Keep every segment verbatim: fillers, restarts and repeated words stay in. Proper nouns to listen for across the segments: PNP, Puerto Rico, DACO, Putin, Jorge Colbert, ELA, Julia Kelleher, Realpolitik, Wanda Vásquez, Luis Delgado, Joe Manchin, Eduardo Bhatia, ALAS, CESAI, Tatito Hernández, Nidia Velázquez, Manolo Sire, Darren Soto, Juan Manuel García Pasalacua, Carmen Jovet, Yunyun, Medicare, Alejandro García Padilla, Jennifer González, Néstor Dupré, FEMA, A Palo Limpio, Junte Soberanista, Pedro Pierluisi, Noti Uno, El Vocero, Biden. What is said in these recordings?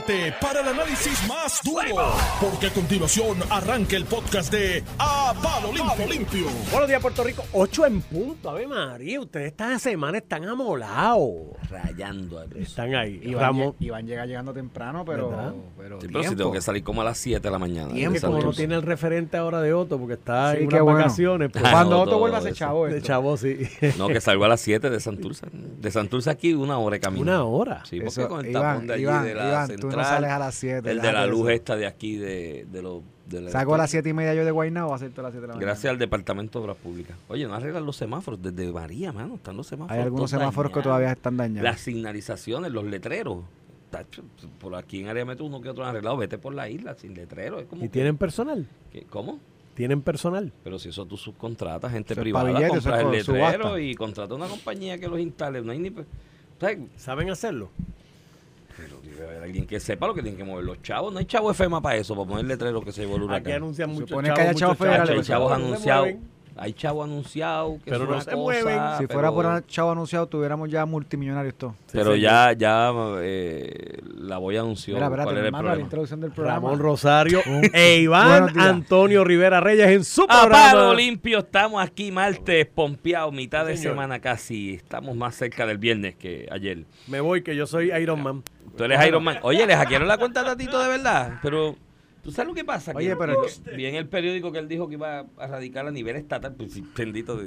prepárate para el análisis más duro, porque a continuación arranca el podcast de A Palo Limpio. Buenos días, Puerto Rico. ocho en punto. Ave María, ustedes esta semana están amolados. Rayando a Dios. Están ahí. Iván, Iván llega llegando temprano, pero... pero, sí, pero si tengo que salir como a las siete de la mañana. Tiempo, como no tiene el referente ahora de Otto, porque está ahí sí, unas bueno. vacaciones. Pues. Cuando Otto vuelva a ser chavo. De chavo, sí. No, que salgo a las siete de Santurce. De Santurce aquí una hora de camino. Una hora. Sí, porque con el tapón de allí de la central. Tú no sales a las siete. El de la luz esta de aquí, de los... Saco a las siete y media yo de Guaynabo, va a ser todas las siete de la mañana. Gracias al Departamento de Obras Públicas. Oye, no arreglan los semáforos desde María, mano. Están los semáforos. Hay algunos semáforos dañados, que todavía están dañados. Las señalizaciones, los letreros. Por aquí en área metro uno que otro han arreglado. Vete por la isla sin letreros. ¿Y que, tienen personal? Que, ¿Cómo? Tienen personal. Pero si eso tú subcontratas, gente eso privada, billete, compras el letrero subasta. Y contratas una compañía que los instale. No hay ni... O sea, ¿saben hacerlo? Pero debe haber alguien que sepa lo que tienen que mover los chavos. No hay chavo de FEMA para eso, para poner letrero que se llevó el huracán. Aquí anuncian muchos chavos. Supone que haya chavos federales. Hay chavos anunciados. Hay chavos anunciados. Pero no se mueven. Si fuera por un chavo anunciado, tuviéramos ya multimillonarios todos. Pero ya, ya eh, la voy a anunciar. Mira, espérate, ¿cuál era el la introducción del programa? Ramón Rosario e Iván Antonio Rivera Reyes en su programa. A Palo Limpio, estamos aquí martes, pompeados, mitad de semana casi. Estamos más cerca del viernes que ayer. Me voy, que yo soy Iron Man. Tú eres Iron Man. Oye, le hackearon la cuenta a Tatito de verdad, pero ¿tú sabes lo que pasa? Oye, que, pero que, vi en el periódico que él dijo que iba a radicar a nivel estatal, pues bendito,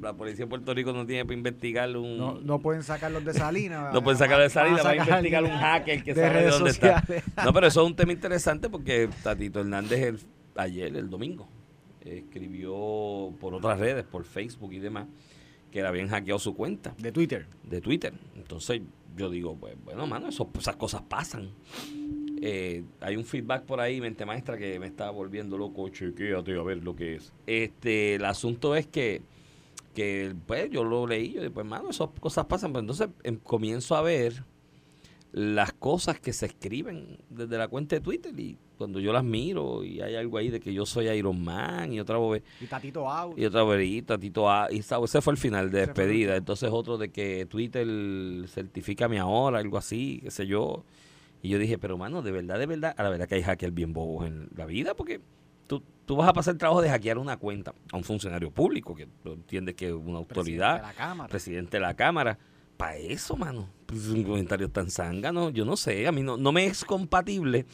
la policía de Puerto Rico no tiene para investigar un... No, no pueden sacarlos de Salinas. No pueden sacarlos de Salinas, van a investigar un hacker que sabe de dónde está. No, pero eso es un tema interesante porque Tatito Hernández el, ayer, el domingo, escribió por otras redes, por Facebook y demás, que le habían hackeado su cuenta. De Twitter. De Twitter. Entonces... Yo digo, pues, bueno, mano, eso, esas cosas pasan. Eh, hay un feedback por ahí, mente maestra, que me está volviendo loco. Chequéate a ver lo que es. Este, el asunto es que, que pues, yo lo leí, yo digo, pues, mano, esas cosas pasan. Pero entonces em, comienzo a ver las cosas que se escriben desde la cuenta de Twitter y cuando yo las miro y hay algo ahí de que yo soy Iron Man y otra bobe, y Tatito A y otra boberita, Tatito A y ese fue el final de despedida. Entonces otro de que Twitter certifícame ahora, algo así, qué sé yo. Y yo dije, pero mano, de verdad, de verdad, a la verdad que hay hackers bien bobos en la vida porque tú, tú vas a pasar el trabajo de hackear una cuenta a un funcionario público que tú entiendes que es una autoridad, presidente de la Cámara, presidente de la cámara. Para eso, mano, pues, un comentario tan zángano, yo no sé, a mí no, no me es compatible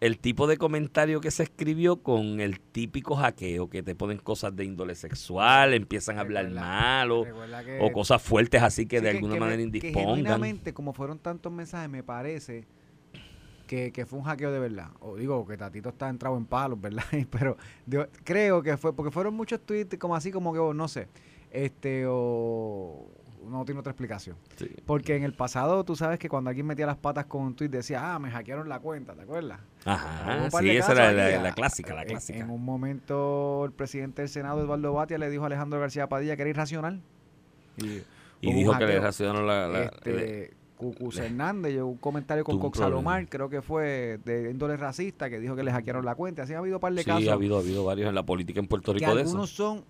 el tipo de comentario que se escribió con el típico hackeo, que te ponen cosas de índole sexual, empiezan recuerda, a hablar mal o, que, o cosas fuertes así que sí, de que, alguna que, manera indispongan. Que genuinamente, como fueron tantos mensajes, me parece que, que fue un hackeo de verdad. O digo, que Tatito está entrado en palos, ¿verdad? Pero digo, creo que fue, porque fueron muchos tweets como así, como que, no sé, este, o... no tiene otra explicación. Sí. Porque en el pasado, tú sabes que cuando alguien metía las patas con un tuit, decía, ah, me hackearon la cuenta, ¿te acuerdas? Ajá, sí, esa era la, la, la clásica, la clásica. En, en un momento, el presidente del Senado, Eduardo Bhatia, le dijo a Alejandro García Padilla que era irracional. Y, y dijo que le irracionaron la... la este, el, Cucuz Hernández, yo un comentario con Cox Salomar, creo que fue de índole racista, que dijo que le hackearon la cuenta. Así ha habido un par de sí, casos. Sí, ha habido, ha habido varios en la política en Puerto Rico de eso. Algunos son...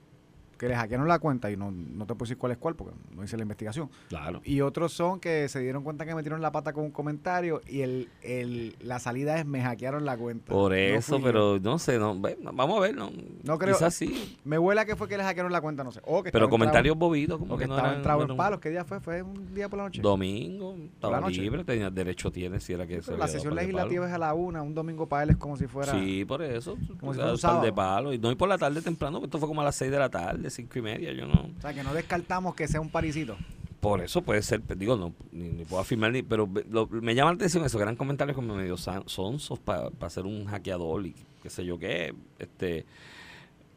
que les hackearon la cuenta y no, no te puedo decir cuál es cuál porque no hice la investigación. Claro. Y otros son que se dieron cuenta que metieron la pata con un comentario y el, el la salida es me hackearon la cuenta. Por eso, no pero yo. no sé, no, vamos a ver, no, no creo, quizás sí. Me huela que fue que les hackearon la cuenta, no sé. O que pero comentarios bobitos. Como o que, que no estaba entrado en palos, ¿qué día fue? ¿Fue un día por la noche? Domingo, estaba libre, tenía derecho tiene si era que sí, se la sesión legislativa es a la una, un domingo para él es como si fuera... Sí, por eso, como si fuera un sábado de palo. Y no, y por la tarde temprano, esto fue como a las seis de la tarde, cinco y media, yo no... O sea, que no descartamos que sea un parisito. Por eso puede ser, digo, no, ni, ni puedo afirmar, ni, pero lo, me llama la atención esos gran comentarios como medio sonsos para pa ser un hackeador y qué sé yo qué, este...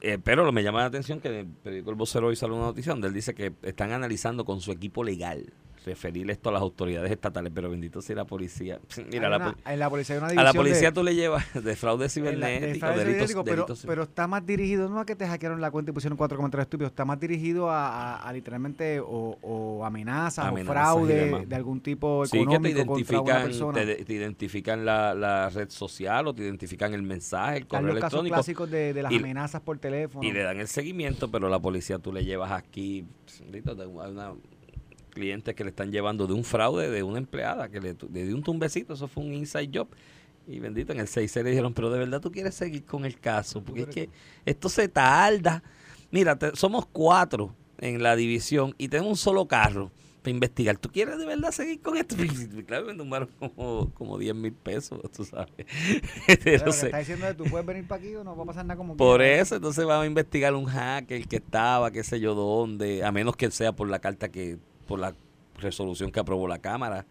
Eh, pero me llama la atención que en el periódico El Vocero hoy sale una noticia donde él dice que están analizando con su equipo legal referir esto a las autoridades estatales, pero bendito sea la policía. Mira, una, la, en la policía hay una división. A la policía de, tú le llevas de fraude cibernético, de fraude delitos, delitos, pero, delitos. Pero está más dirigido, no a que te hackearon la cuenta y pusieron cuatro comentarios estúpidos, está más dirigido a, a, a literalmente o, o amenazas, amenazas o fraude de algún tipo económico. Sí, que te identifican, contra una persona. Te, te identifican la, la red social o te identifican el mensaje, el correo electrónico. Hay los casos clásicos de, de las y, amenazas por teléfono. Y le dan el seguimiento, pero la policía tú le llevas aquí, delitos, una... clientes que le están llevando de un fraude de una empleada que le, le dio un tumbecito. Eso fue un inside job. Y bendito, en el seis seis le dijeron, pero de verdad tú quieres seguir con el caso, porque es que esto se tarda. Mira, te, somos cuatro en la división y tenemos un solo carro para investigar. ¿Tú quieres de verdad seguir con esto? Claro, me tomaron como, como diez mil pesos, tú sabes. Pero lo que está diciendo es, ¿tú puedes venir para aquí o no va a pasar nada como por quiera? Eso, entonces van a investigar un hacker que estaba, qué sé yo dónde, a menos que sea por la carta que, por la resolución que aprobó la Cámara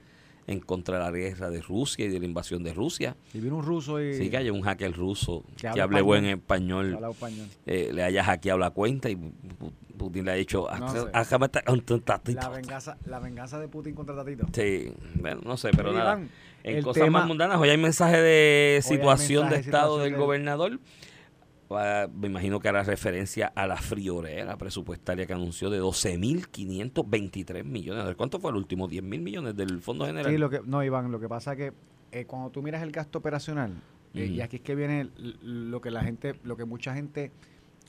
en contra de la guerra de Rusia y de la invasión de Rusia. Y vino un ruso y... Sí, que haya un hacker ruso que, que hable buen español, español. Eh, le haya hackeado la cuenta y Putin le ha dicho... No sé. La venganza, la venganza de Putin contra Tatito. Sí, bueno, no sé, pero nada. Van, en cosas tema, más mundanas, hoy hay mensaje de situación mensaje, de estado del de... gobernador. Va, me imagino que hará referencia a la friolera presupuestaria que anunció de doce mil quinientos veintitrés millones. ¿Cuánto fue el último? diez mil millones del Fondo General. Sí, lo que, no, Iván, lo que pasa es que eh, cuando tú miras el gasto operacional, eh, uh-huh. y aquí es que viene lo que la gente, lo que mucha gente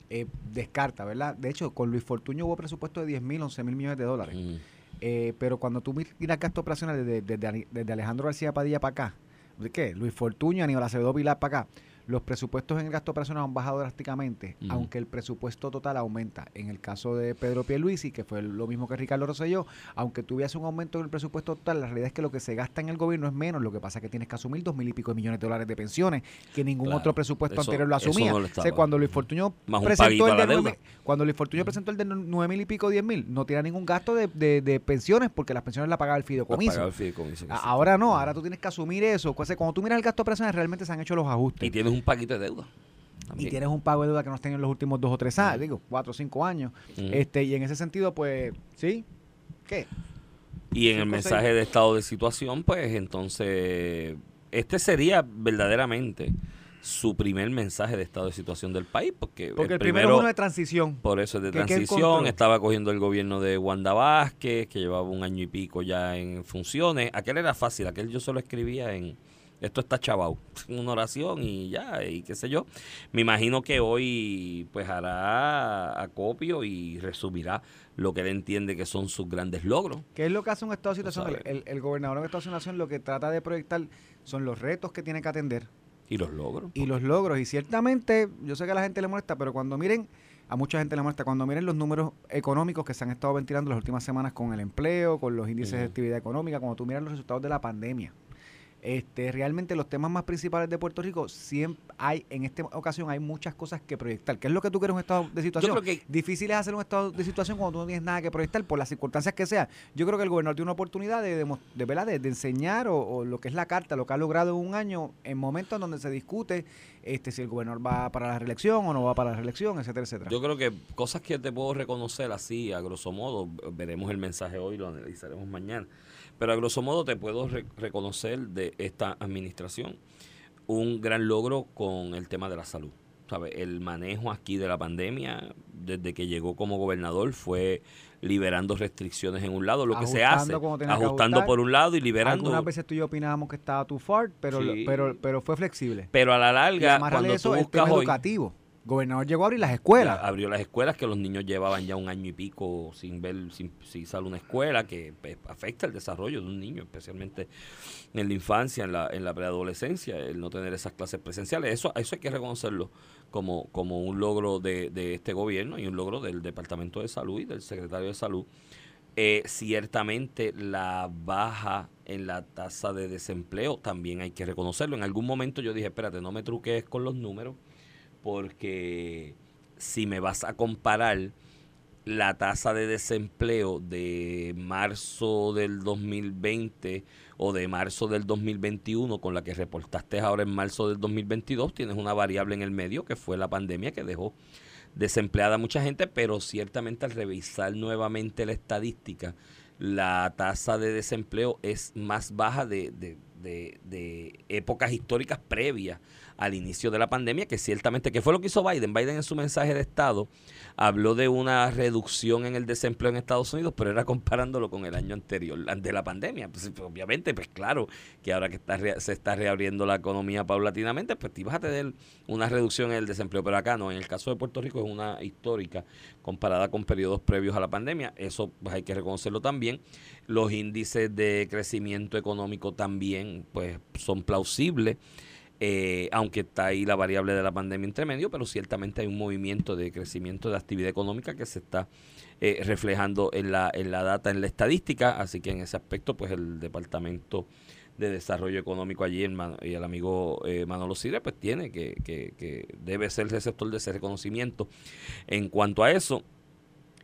eh, descarta, ¿verdad? De hecho, con Luis Fortuño hubo presupuesto de diez mil, once mil millones de dólares. Uh-huh. eh, pero cuando tú miras gasto operacional desde, desde, desde Alejandro García Padilla para acá, ¿de qué? Luis Fortuño, Aníbal Acevedo Vilá para acá. Los presupuestos en el gasto personal han bajado drásticamente, uh-huh. aunque el presupuesto total aumenta. En el caso de Pedro Pierluisi, que fue lo mismo que Ricardo Rosselló, aunque tuviese un aumento en el presupuesto total, la realidad es que lo que se gasta en el gobierno es menos. Lo que pasa es que tienes que asumir dos mil y pico de millones de dólares de pensiones, que ningún claro, otro presupuesto eso, anterior lo asumía. No lo estaba, o sea, cuando Luis Fortuño presentó el de nueve, cuando Luis Fortuño uh-huh. presentó el de nueve mil y pico, diez mil, no tenía ningún gasto de, de, de pensiones, porque las pensiones las pagaba el fideicomiso. Pagaba el fideicomiso a, ahora no, ahora tú tienes que asumir eso. Cuando tú miras el gasto personal, realmente se han hecho los ajustes. Y tienes un paquito de deuda. También. Y tienes un pago de deuda que no has tenido en los últimos dos o tres años, uh-huh. digo, cuatro o cinco años. Uh-huh. este Y en ese sentido, pues, ¿sí? ¿Qué? Y en el mensaje de estado de situación, pues, entonces, este sería verdaderamente su primer mensaje de estado de situación del país, porque, porque el, el primero es uno de transición. Por eso es de transición. Estaba cogiendo el gobierno de Wanda Vásquez, que llevaba un año y pico ya en funciones. Aquel era fácil, aquel yo solo escribía en... Esto está chavao, una oración y ya, y qué sé yo. Me imagino que hoy pues hará acopio y resumirá lo que él entiende que son sus grandes logros. ¿Qué es lo que hace un estado de situación? No el, el, el gobernador de estado de situación lo que trata de proyectar son los retos que tiene que atender. Y los logros. Y los logros. Y ciertamente, yo sé que a la gente le molesta, pero cuando miren... A mucha gente le molesta cuando miren los números económicos que se han estado ventilando las últimas semanas con el empleo, con los índices uh-huh. de actividad económica, cuando tú miras los resultados de la pandemia. Este, realmente los temas más principales de Puerto Rico siempre hay, en esta ocasión hay muchas cosas que proyectar. ¿Qué es lo que tú quieres un estado de situación? Yo creo que difícil es hacer un estado de situación cuando tú no tienes nada que proyectar por las circunstancias que sean. Yo creo que el gobernador tiene una oportunidad de, de, de, de enseñar o, o lo que es la carta, lo que ha logrado en un año, en momentos donde se discute este si el gobernador va para la reelección o no va para la reelección, etcétera, etcétera. Yo creo que cosas que te puedo reconocer así, a grosso modo, veremos el mensaje hoy, lo analizaremos mañana. Pero a grosso modo te puedo re- reconocer de esta administración un gran logro con el tema de la salud. ¿Sabe? El manejo aquí de la pandemia, desde que llegó como gobernador, fue liberando restricciones en un lado, lo ajustando que se hace, ajustando ajustar, por un lado y liberando. Algunas veces tú y yo opinábamos que estaba too far, pero, sí. pero, pero fue flexible. Pero a la larga, cuando eso, tú buscas el tema hoy, educativo. El gobernador llegó a abrir las escuelas. Abrió las escuelas que los niños llevaban ya un año y pico sin ver, sin, sin salir a una escuela, que afecta el desarrollo de un niño, especialmente en la infancia, en la, en la preadolescencia, el no tener esas clases presenciales. Eso, eso hay que reconocerlo como, como un logro de, de este gobierno y un logro del Departamento de Salud y del Secretario de Salud. Eh, ciertamente la baja en la tasa de desempleo también hay que reconocerlo. En algún momento yo dije, espérate, no me truques con los números, porque si me vas a comparar la tasa de desempleo de marzo del dos mil veinte o de marzo del dos mil veintiuno con la que reportaste ahora en marzo del dos mil veintidós, tienes una variable en el medio que fue la pandemia que dejó desempleada a mucha gente, pero ciertamente al revisar nuevamente la estadística, la tasa de desempleo es más baja de, de de, de épocas históricas previas al inicio de la pandemia, que ciertamente, ¿qué fue lo que hizo Biden? Biden en su mensaje de Estado habló de una reducción en el desempleo en Estados Unidos, pero era comparándolo con el año anterior, ante la pandemia. Pues, obviamente, pues claro, que ahora que está, se está reabriendo la economía paulatinamente, pues te ibas a tener una reducción en el desempleo, pero acá no. En el caso de Puerto Rico es una histórica comparada con periodos previos a la pandemia. Eso pues hay que reconocerlo también. Los índices de crecimiento económico también pues son plausibles. Eh, aunque está ahí la variable de la pandemia entre medio, pero ciertamente hay un movimiento de crecimiento de actividad económica que se está eh, reflejando en la, en la data, en la estadística, así que en ese aspecto pues el Departamento de Desarrollo Económico allí el man, y el amigo eh, Manolo Sire pues tiene que, que, que debe ser receptor de ese reconocimiento. En cuanto a eso,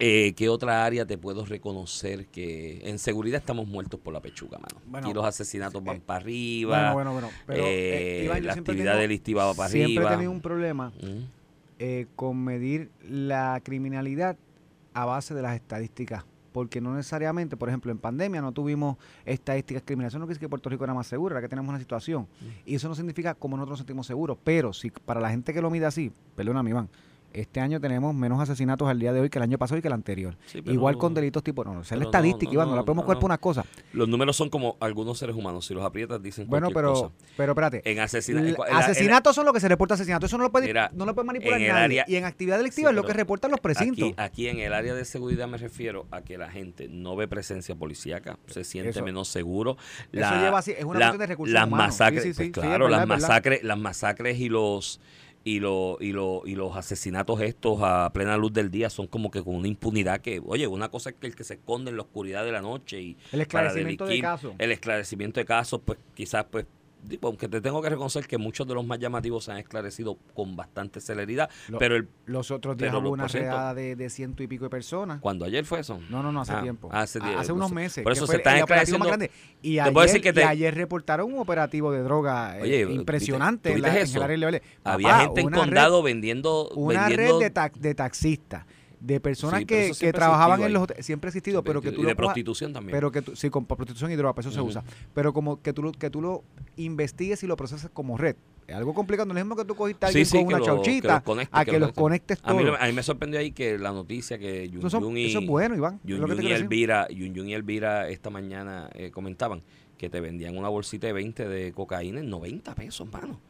Eh, ¿qué otra área te puedo reconocer? Que en seguridad estamos muertos por la pechuga, mano. Bueno, y los asesinatos eh, van para arriba. Bueno, bueno, bueno. Pero, eh, eh, Iván, la actividad tengo, delictiva va para siempre arriba. Siempre he tenido un problema ¿Mm? eh, con medir la criminalidad a base de las estadísticas. Porque no necesariamente, por ejemplo, en pandemia no tuvimos estadísticas criminales. Eso no quiere decir que Puerto Rico era más seguro, era que tenemos una situación. Y eso no significa como nosotros nos sentimos seguros. Pero si para la gente que lo mide así, perdóname, Iván, este año tenemos menos asesinatos al día de hoy que el año pasado y que el anterior. Sí, igual con delitos tipo... No, no, o sea, la estadística, no, no, Iván, no, no la podemos no, cuerpo no. Unas cosas. Los números son como algunos seres humanos. Si los aprietas, dicen cualquier bueno, pero, cosa. pero espérate. En asesina, el, el, asesinatos el, son lo que se reporta asesinato. Eso no lo puede, mira, no lo puede manipular nadie. Área, y en actividad delictiva sí, es lo que reportan los precintos. Aquí, aquí en el área de seguridad me refiero a que la gente no ve presencia policíaca, se siente eso, menos seguro. La, eso lleva así, es una la, cuestión de recursos las humanos. Masacres, sí, sí, pues, sí, claro, sí, verdad, las masacres, las masacres y los... Y, lo, y, lo, y los asesinatos estos a plena luz del día son como que con una impunidad que, oye, una cosa es que el que se esconde en la oscuridad de la noche y el esclarecimiento para delinquir, de casos. El esclarecimiento de casos, pues quizás, pues, aunque te tengo que reconocer que muchos de los más llamativos se han esclarecido con bastante celeridad. Lo, pero el, los otros días hubo una redada de, de ciento y pico de personas. ¿Cuando ayer fue eso? No, no, no, hace ah, tiempo. Hace, hace diez, unos meses. Por eso se están esclareciendo. Y ayer, te... y ayer reportaron un operativo de droga Oye, eh, impresionante. ¿Tú viste, tú viste en la, en Papá, había gente en condado red, vendiendo... Una vendiendo... red de, ta de taxistas. De personas sí, que, que trabajaban en los hoteles, siempre ha existido, siempre, pero que tú y lo de prostitución también. Pero que tú, sí, con prostitución y droga, eso uh -huh. se usa. Pero como que tú, que tú lo investigues y lo procesas como red. Es algo complicado, no es mismo que tú cogiste sí, sí, con una lo, chauchita, que conecte, a que, que los lo conectes todo. A mí, a mí me sorprendió ahí que la noticia que Yunyun y, es bueno, Iván, Yunyun es lo que y Elvira, Yunyun y Elvira esta mañana eh, comentaban que te vendían una bolsita de veinte de cocaína en noventa pesos, mano.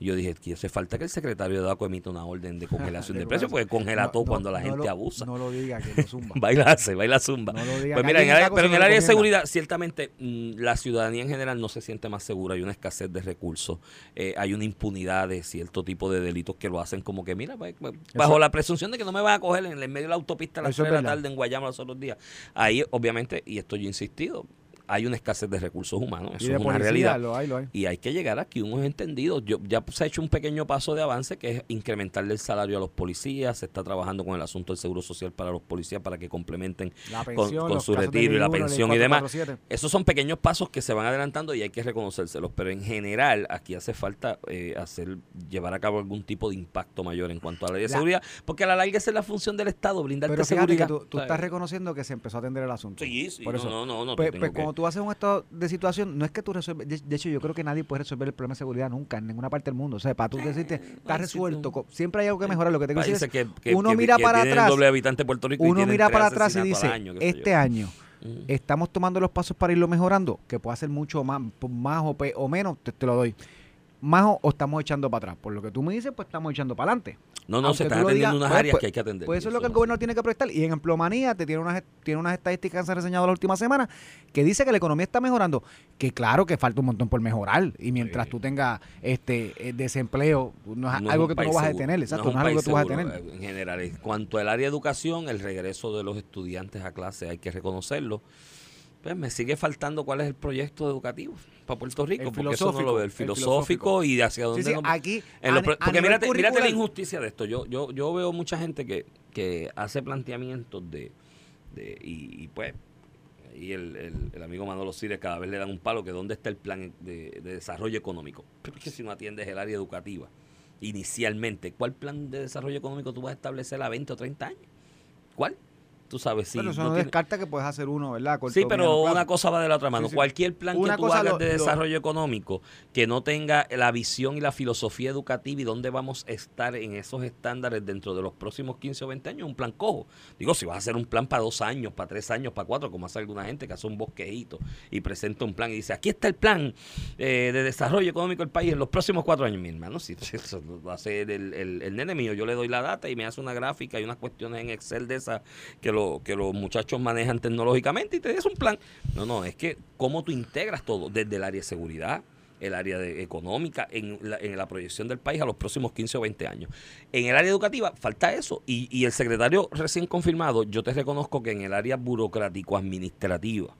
Y yo dije, que hace falta que el secretario de DACO emita una orden de congelación de precios, porque congela no, todo no, cuando la no gente lo, abusa. No lo diga, que lo zumba. baila, se, baila zumba. No lo diga, pues mira, en área, pero en el área de seguridad, ciertamente, la ciudadanía en general no se siente más segura. Hay una escasez de recursos, eh, hay una impunidad de cierto tipo de delitos que lo hacen como que, mira, bajo eso, la presunción de que no me van a coger en el medio de la autopista a las tres de la tarde en Guayama los otros días. Ahí, obviamente, y esto yo he insistido, hay una escasez de recursos humanos, eso es una realidad. Lo hay, lo hay. Y hay que llegar a que uno es entendido. Yo, ya se ha hecho un pequeño paso de avance que es incrementarle el salario a los policías, se está trabajando con el asunto del seguro social para los policías para que complementen la pensión, con, con su retiro y la pensión y demás. Esos son pequeños pasos que se van adelantando y hay que reconocérselos, pero en general aquí hace falta eh, hacer llevar a cabo algún tipo de impacto mayor en cuanto a la ley de seguridad, porque a la larga esa es la función del Estado, brindarte pero seguridad. Pero tú, tú estás reconociendo que se empezó a atender el asunto. Sí, sí, por no, eso. no, no, no. Pe, tengo pe, que, tú haces un estado de situación, no es que tú resuelves, de, de hecho yo creo que nadie puede resolver el problema de seguridad nunca en ninguna parte del mundo, o sea, para tú decirte está resuelto, siempre hay algo que mejorar, lo que tengo que decir es, que, que, uno que, mira que para atrás, doble habitante de Puerto Rico uno mira para atrás y dice, año, este año uh-huh. estamos tomando los pasos para irlo mejorando, que puede ser mucho más, más o, pe, o menos, te, te lo doy, más o, o estamos echando para atrás, por lo que tú me dices, pues estamos echando para adelante. No, no, aunque se están atendiendo unas áreas pues, que hay que atender. Pues eso, eso es lo que el gobierno tiene que proyectar. Y en Empleomanía te tiene unas, tiene unas estadísticas que se han reseñado la última semana que dice que la economía está mejorando. Que claro que falta un montón por mejorar. Y mientras sí. tú tengas este desempleo, no es no algo es que tú no vas seguro. a detener. Exacto, no es, no es algo que tú seguro, vas a detener. En general, en cuanto al área de educación, el regreso de los estudiantes a clase hay que reconocerlo. Pues me sigue faltando cuál es el proyecto educativo para Puerto Rico, el porque eso no lo veo, el filosófico, el filosófico. y de hacia dónde sí, sí, no, aquí en a, pro, Porque mírate, mírate la injusticia de esto. Yo yo yo veo mucha gente que, que hace planteamientos de, de y, y pues y el, el, el amigo Manolo Sire cada vez le dan un palo que dónde está el plan de, de desarrollo económico. Porque si no atiendes el área educativa inicialmente, ¿cuál plan de desarrollo económico tú vas a establecer a veinte o treinta años? ¿Cuál? tú sabes, sí. Pero eso no, no tiene... descarta que puedes hacer uno, ¿verdad? Corto, sí, pero menos, claro, una cosa va de la otra mano. Sí, sí. Cualquier plan una que tú hagas lo, de desarrollo lo... económico que no tenga la visión y la filosofía educativa y dónde vamos a estar en esos estándares dentro de los próximos quince o veinte años, un plan cojo. Digo, si vas a hacer un plan para dos años, para tres años, para cuatro, como hace alguna gente que hace un bosquejito y presenta un plan y dice, aquí está el plan eh, de desarrollo económico del país en los próximos cuatro años. Mi hermano, si eso lo hace el, el, el, el nene mío, yo le doy la data y me hace una gráfica y unas cuestiones en Excel de esas que, lo, que los muchachos manejan tecnológicamente y te des un plan. No, no, es que cómo tú integras todo desde el área de seguridad, el área de económica, en la, en la proyección del país a los próximos quince o veinte años. En el área educativa falta eso, y, y el secretario recién confirmado, yo te reconozco que en el área burocrático-administrativa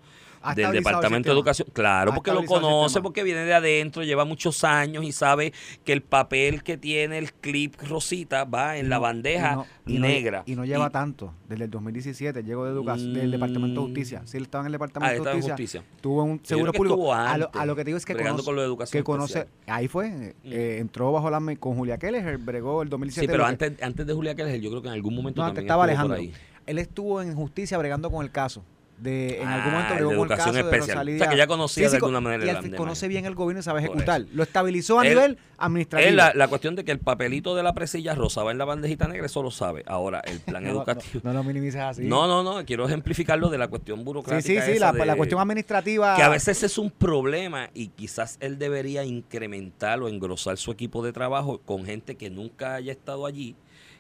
del Departamento de Educación, claro, porque lo conoce, porque viene de adentro, lleva muchos años y sabe que el papel que tiene el clip Rosita va en no, la bandeja y no, negra. Y no, y no lleva y, tanto, desde el dos mil diecisiete llegó de educación, mm, del Departamento de Justicia, sí, él estaba en el Departamento de Justicia, Justicia, tuvo un seguro público, antes, a, lo, a lo que te digo es que conoce, con lo que conoce ahí fue, mm. eh, entró bajo la con Julia Kelleher, bregó el dos mil diecisiete. Sí, pero antes, antes de Julia Kelleher yo creo que en algún momento no, también estaba Alejandro, por ahí. Él estuvo en Justicia bregando con el caso. De, en ah, algún momento de educación el caso especial. De o sea, que ya conocía sí, sí, de alguna manera. Y el conoce bien el gobierno y sabe ejecutar. Lo estabilizó a él, nivel administrativo. Él, la, la cuestión de que el papelito de la presilla rosa va en la bandejita negra, eso lo sabe. Ahora, el plan no, educativo. No, no lo minimices así. No, no, no. Quiero ejemplificarlo de la cuestión burocrática. Sí, sí, sí. Esa la, de, la cuestión administrativa. Que a veces es un problema y quizás él debería incrementar o engrosar su equipo de trabajo con gente que nunca haya estado allí,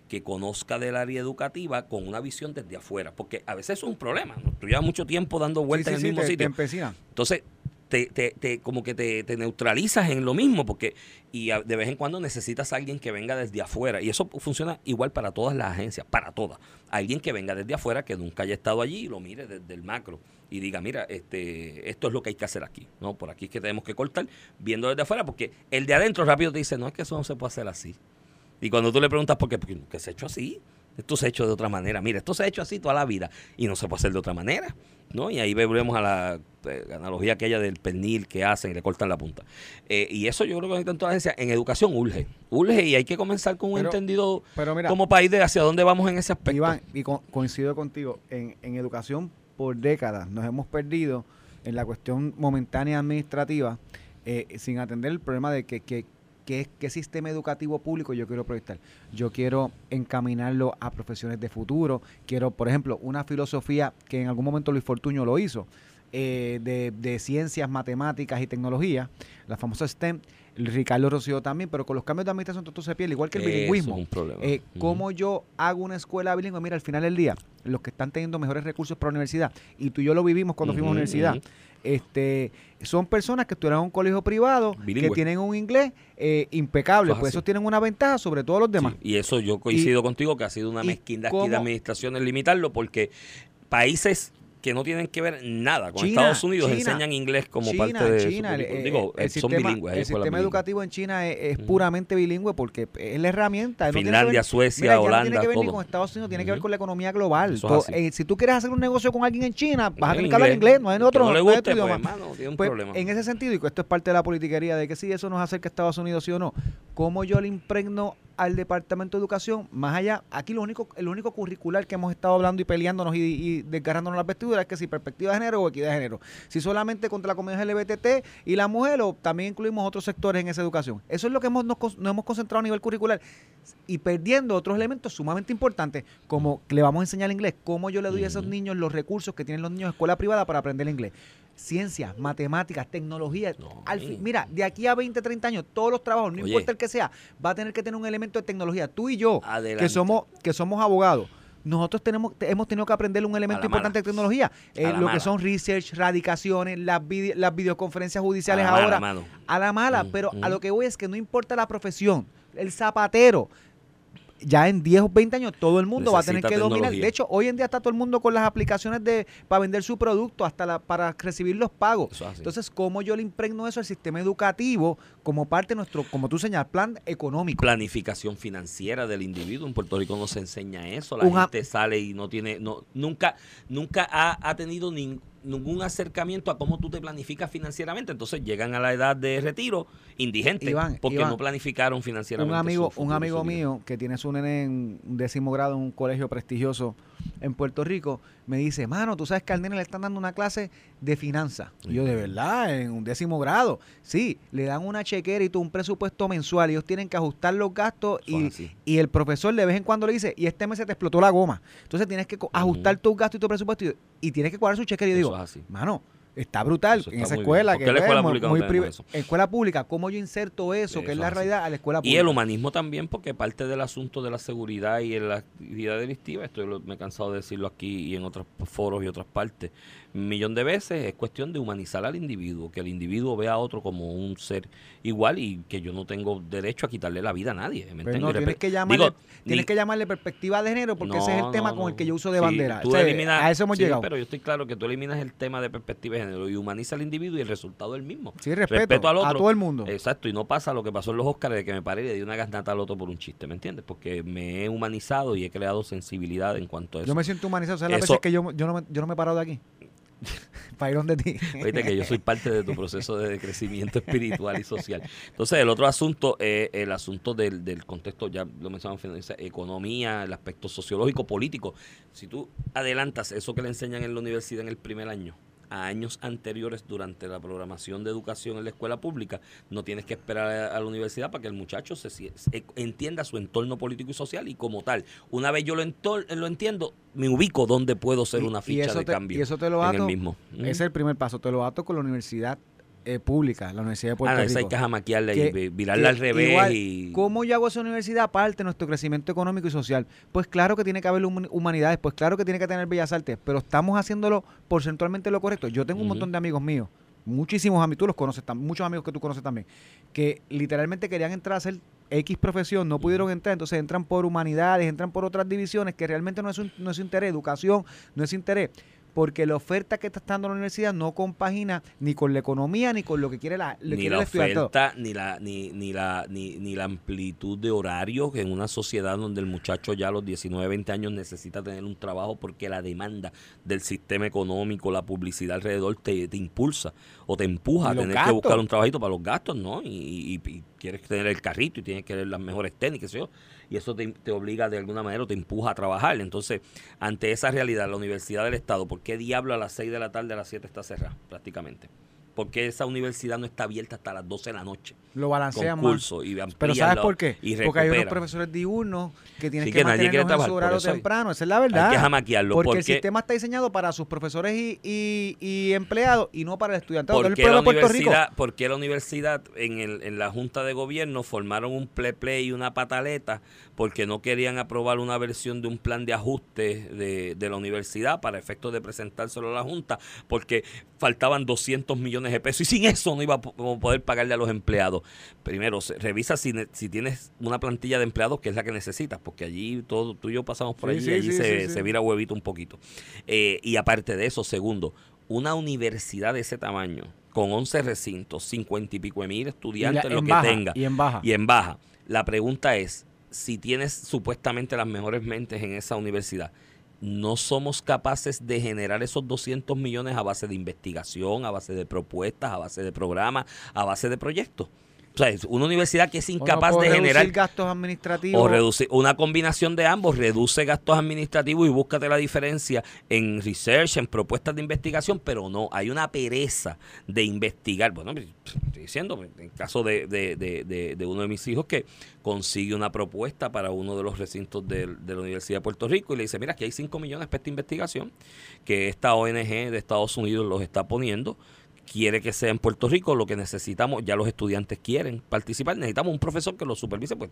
que conozca del área educativa con una visión desde afuera, porque a veces es un problema, ¿no? Tú llevas mucho tiempo dando vueltas sí, sí, en el mismo sí, te, sitio. Te empecina. Entonces, te, te, te, como que te, te neutralizas en lo mismo, porque y de vez en cuando necesitas a alguien que venga desde afuera, y eso funciona igual para todas las agencias, para todas. Alguien que venga desde afuera, que nunca haya estado allí y lo mire desde el macro y diga, mira, este esto es lo que hay que hacer aquí, no, por aquí es que tenemos que cortar, viendo desde afuera, porque el de adentro rápido te dice, no, es que eso no se puede hacer así. Y cuando tú le preguntas por qué, porque se ha hecho así, esto se ha hecho de otra manera. Mira, esto se ha hecho así toda la vida y no se puede hacer de otra manera, ¿no? Y ahí volvemos a la eh, analogía aquella del pernil que hacen y le cortan la punta. Eh, y eso yo creo que en toda la agencia, en educación urge, urge y hay que comenzar con un pero, entendido pero mira, como país de hacia dónde vamos en ese aspecto. Iván, y co coincido contigo, en, en educación por décadas nos hemos perdido en la cuestión momentánea administrativa eh, sin atender el problema de que... que ¿Qué, ¿Qué sistema educativo público yo quiero proyectar? Yo quiero encaminarlo a profesiones de futuro. Quiero, por ejemplo, una filosofía que en algún momento Luis Fortuño lo hizo, eh, de, de ciencias, matemáticas y tecnología, la famosa STEM, Ricardo Rosselló también, pero con los cambios de administración todo se pierde, igual que el bilingüismo. Eso es un problema. Eh, uh-huh. ¿Cómo yo hago una escuela bilingüe? Mira, al final del día, los que están teniendo mejores recursos para la universidad, y tú y yo lo vivimos cuando uh-huh, fuimos a la universidad, uh-huh. Este, son personas que estudiaron en un colegio privado, bilingüe, que tienen un inglés eh, impecable, pues esos tienen una ventaja sobre todos los demás. Sí, y eso yo coincido y, contigo que ha sido una mezquindad aquí de administraciones limitarlo, porque países que no tienen que ver nada con China, Estados Unidos China, enseñan inglés como China, parte de China, su eh, digo, el son sistema, bilingües. El sistema bilingüe educativo en China es, es puramente bilingüe porque es la herramienta. Finlandia, no ver, Suecia, mira, Holanda, no tiene que ver todo. Ni con Estados Unidos, tiene uh -huh. que ver con la economía global. Entonces, eh, si tú quieres hacer un negocio con alguien en China, vas a tener que hablar inglés, no hay otro. No le guste, no hay pues, hermano, tiene un pues, problema. En ese sentido, y esto es parte de la politiquería, de que si eso nos acerca a Estados Unidos, sí o no, ¿cómo yo le impregno al Departamento de Educación, más allá, aquí lo único, el único curricular que hemos estado hablando y peleándonos y, y desgarrándonos las vestiduras es que si perspectiva de género o equidad de género, si solamente contra la comunidad L G B T y la mujer, o también incluimos otros sectores en esa educación. Eso es lo que hemos, nos, nos hemos concentrado a nivel curricular y perdiendo otros elementos sumamente importantes, como le vamos a enseñar el inglés, cómo yo le doy a esos niños los recursos que tienen los niños de escuela privada para aprender el inglés. Ciencias, matemáticas, tecnología. No, al fin, mira, de aquí a veinte, treinta años, todos los trabajos, no oye, importa el que sea, va a tener que tener un elemento de tecnología. Tú y yo, adelante, que somos que somos abogados, nosotros tenemos hemos tenido que aprender un elemento importante mala. de tecnología. Eh, lo mala. que son research, radicaciones, las, vide las videoconferencias judiciales a ahora. Mala, a la mala, mm, pero mm. a lo que voy es que no importa la profesión, el zapatero. Ya en diez o veinte años todo el mundo necesita va a tener que tecnología. dominar. De hecho, hoy en día está todo el mundo con las aplicaciones de para vender su producto, hasta la, para recibir los pagos. Entonces, ¿cómo yo le impregno eso al sistema educativo como parte de nuestro, como tú señalas, plan económico? Planificación financiera del individuo. En Puerto Rico no se enseña eso. La Una, gente sale y no tiene... No, nunca nunca ha, ha tenido ningún... ningún acercamiento a cómo tú te planificas financieramente, entonces llegan a la edad de retiro indigentes, Iván, porque Iván, no planificaron financieramente. Un amigo, un amigo mío que tiene su nene en décimo grado en un colegio prestigioso en Puerto Rico, me dice, mano, tú sabes que al nene le están dando una clase de finanzas. Sí. Y yo, de verdad, en un décimo grado. Sí, le dan una chequera y tú un presupuesto mensual. Ellos tienen que ajustar los gastos y, y el profesor de vez en cuando le dice, y este mes se te explotó la goma. Entonces tienes que uh-huh. ajustar tus gastos y tu presupuesto y, y tienes que cobrar su chequera. Y yo eso digo, mano, está brutal está en esa escuela. Que la escuela, vemos, pública muy no eso. Escuela pública, ¿cómo yo inserto eso, eso que es la realidad, a la escuela pública? Y el humanismo también, porque parte del asunto de la seguridad y la actividad delictiva, esto lo, me he cansado de decirlo aquí y en otros foros y otras partes, un millón de veces, es cuestión de humanizar al individuo, que el individuo vea a otro como un ser igual y que yo no tengo derecho a quitarle la vida a nadie. ¿Me entiendes? No, tienes que llamarle, Digo, tienes ni, que llamarle perspectiva de género porque no, ese es el no, tema no, con el que yo uso de sí, bandera. Tú o sea, eliminas, a eso hemos sí, llegado. Pero yo estoy claro que tú eliminas el tema de perspectiva de género y humaniza al individuo y el resultado es el mismo. Sí, respeto, respeto al otro, a todo el mundo. Exacto, y no pasa lo que pasó en los Óscares de que me paré y le di una gasnata al otro por un chiste, ¿me entiendes? Porque me he humanizado y he creado sensibilidad en cuanto a eso. Yo me siento humanizado, o sea, las veces que yo, yo, no me, yo no me he parado de aquí. Para ir donde ti. Oíste que yo soy parte de tu proceso de crecimiento espiritual y social. Entonces, el otro asunto es eh, el asunto del, del contexto, ya lo mencionamos, economía, el aspecto sociológico, político. Si tú adelantas eso que le enseñan en la universidad en el primer año a años anteriores durante la programación de educación en la escuela pública, no tienes que esperar a la universidad para que el muchacho se, se entienda su entorno político y social y como tal. Una vez yo lo, lo entiendo, me ubico donde puedo ser una ficha de te, cambio. Y eso te lo ato, en el mismo. Ese es el primer paso, te lo ato con la universidad eh, pública, la Universidad de Puerto Rico. Ah, esa hay que jamaquearla y virarla al revés. Igual, y... ¿Cómo yo hago esa universidad aparte de nuestro crecimiento económico y social? Pues claro que tiene que haber humanidades, pues claro que tiene que tener bellas artes, pero estamos haciéndolo porcentualmente lo correcto. Yo tengo un uh-huh. montón de amigos míos, muchísimos amigos, tú los conoces, muchos amigos que tú conoces también, que literalmente querían entrar a hacer X profesión, no pudieron entrar, entonces entran por humanidades, entran por otras divisiones que realmente no es un, no es su interés, educación no es interés, porque la oferta que está dando la universidad no compagina ni con la economía, ni con lo que quiere la lo ni quiere la oferta, ni la, ni, ni la ni, ni la amplitud de horario que en una sociedad donde el muchacho ya a los diecinueve, veinte años necesita tener un trabajo porque la demanda del sistema económico, la publicidad alrededor te, te impulsa o te empuja a tener gastos. Que buscar un trabajito para los gastos, ¿no? Y, y, y quieres tener el carrito y tienes que tener las mejores técnicas, ¿sí? Y eso te, te obliga de alguna manera o te empuja a trabajar. Entonces, ante esa realidad, la Universidad del Estado, ¿por qué diablo a las seis de la tarde, a las siete está cerrada prácticamente? ¿Por qué esa universidad no está abierta hasta las doce de la noche? Lo balancean más. Pero ¿sabes por qué? Porque hay unos profesores diurnos que tienen sí, que, que mantenerlos en su horario temprano. Esa es la verdad. Hay que jamaquearlo. Porque, porque el sistema está diseñado para sus profesores y, y, y empleados y no para el estudiantado. ¿Por qué la universidad, porque la universidad en, el, en la Junta de Gobierno formaron un ple-ple y una pataleta porque no querían aprobar una versión de un plan de ajuste de, de la universidad para efectos de presentárselo a la Junta porque faltaban doscientos millones de pesos y sin eso no iba a poder pagarle a los empleados. Primero, revisa si, si tienes una plantilla de empleados que es la que necesitas, porque allí todo, tú y yo pasamos por sí, allí sí, y allí sí, se, sí, sí. se vira huevito un poquito. Eh, y aparte de eso, segundo, una universidad de ese tamaño, con once recintos, cincuenta y pico de mil estudiantes, la, lo que baja, tenga. Y en baja. Y en baja. La pregunta es, si tienes supuestamente las mejores mentes en esa universidad, no somos capaces de generar esos doscientos millones a base de investigación, a base de propuestas, a base de programas, a base de proyectos. O sea, es una universidad que es incapaz de generar... O reducir gastos administrativos. O reducir, una combinación de ambos, reduce gastos administrativos y búscate la diferencia en research, en propuestas de investigación, pero no, hay una pereza de investigar. Bueno, estoy diciendo, en el caso de, de, de, de, de uno de mis hijos que consigue una propuesta para uno de los recintos de, de la Universidad de Puerto Rico y le dice, mira, aquí hay cinco millones para esta investigación que esta O N G de Estados Unidos los está poniendo, quiere que sea en Puerto Rico, lo que necesitamos, ya los estudiantes quieren participar, necesitamos un profesor que lo supervise, pues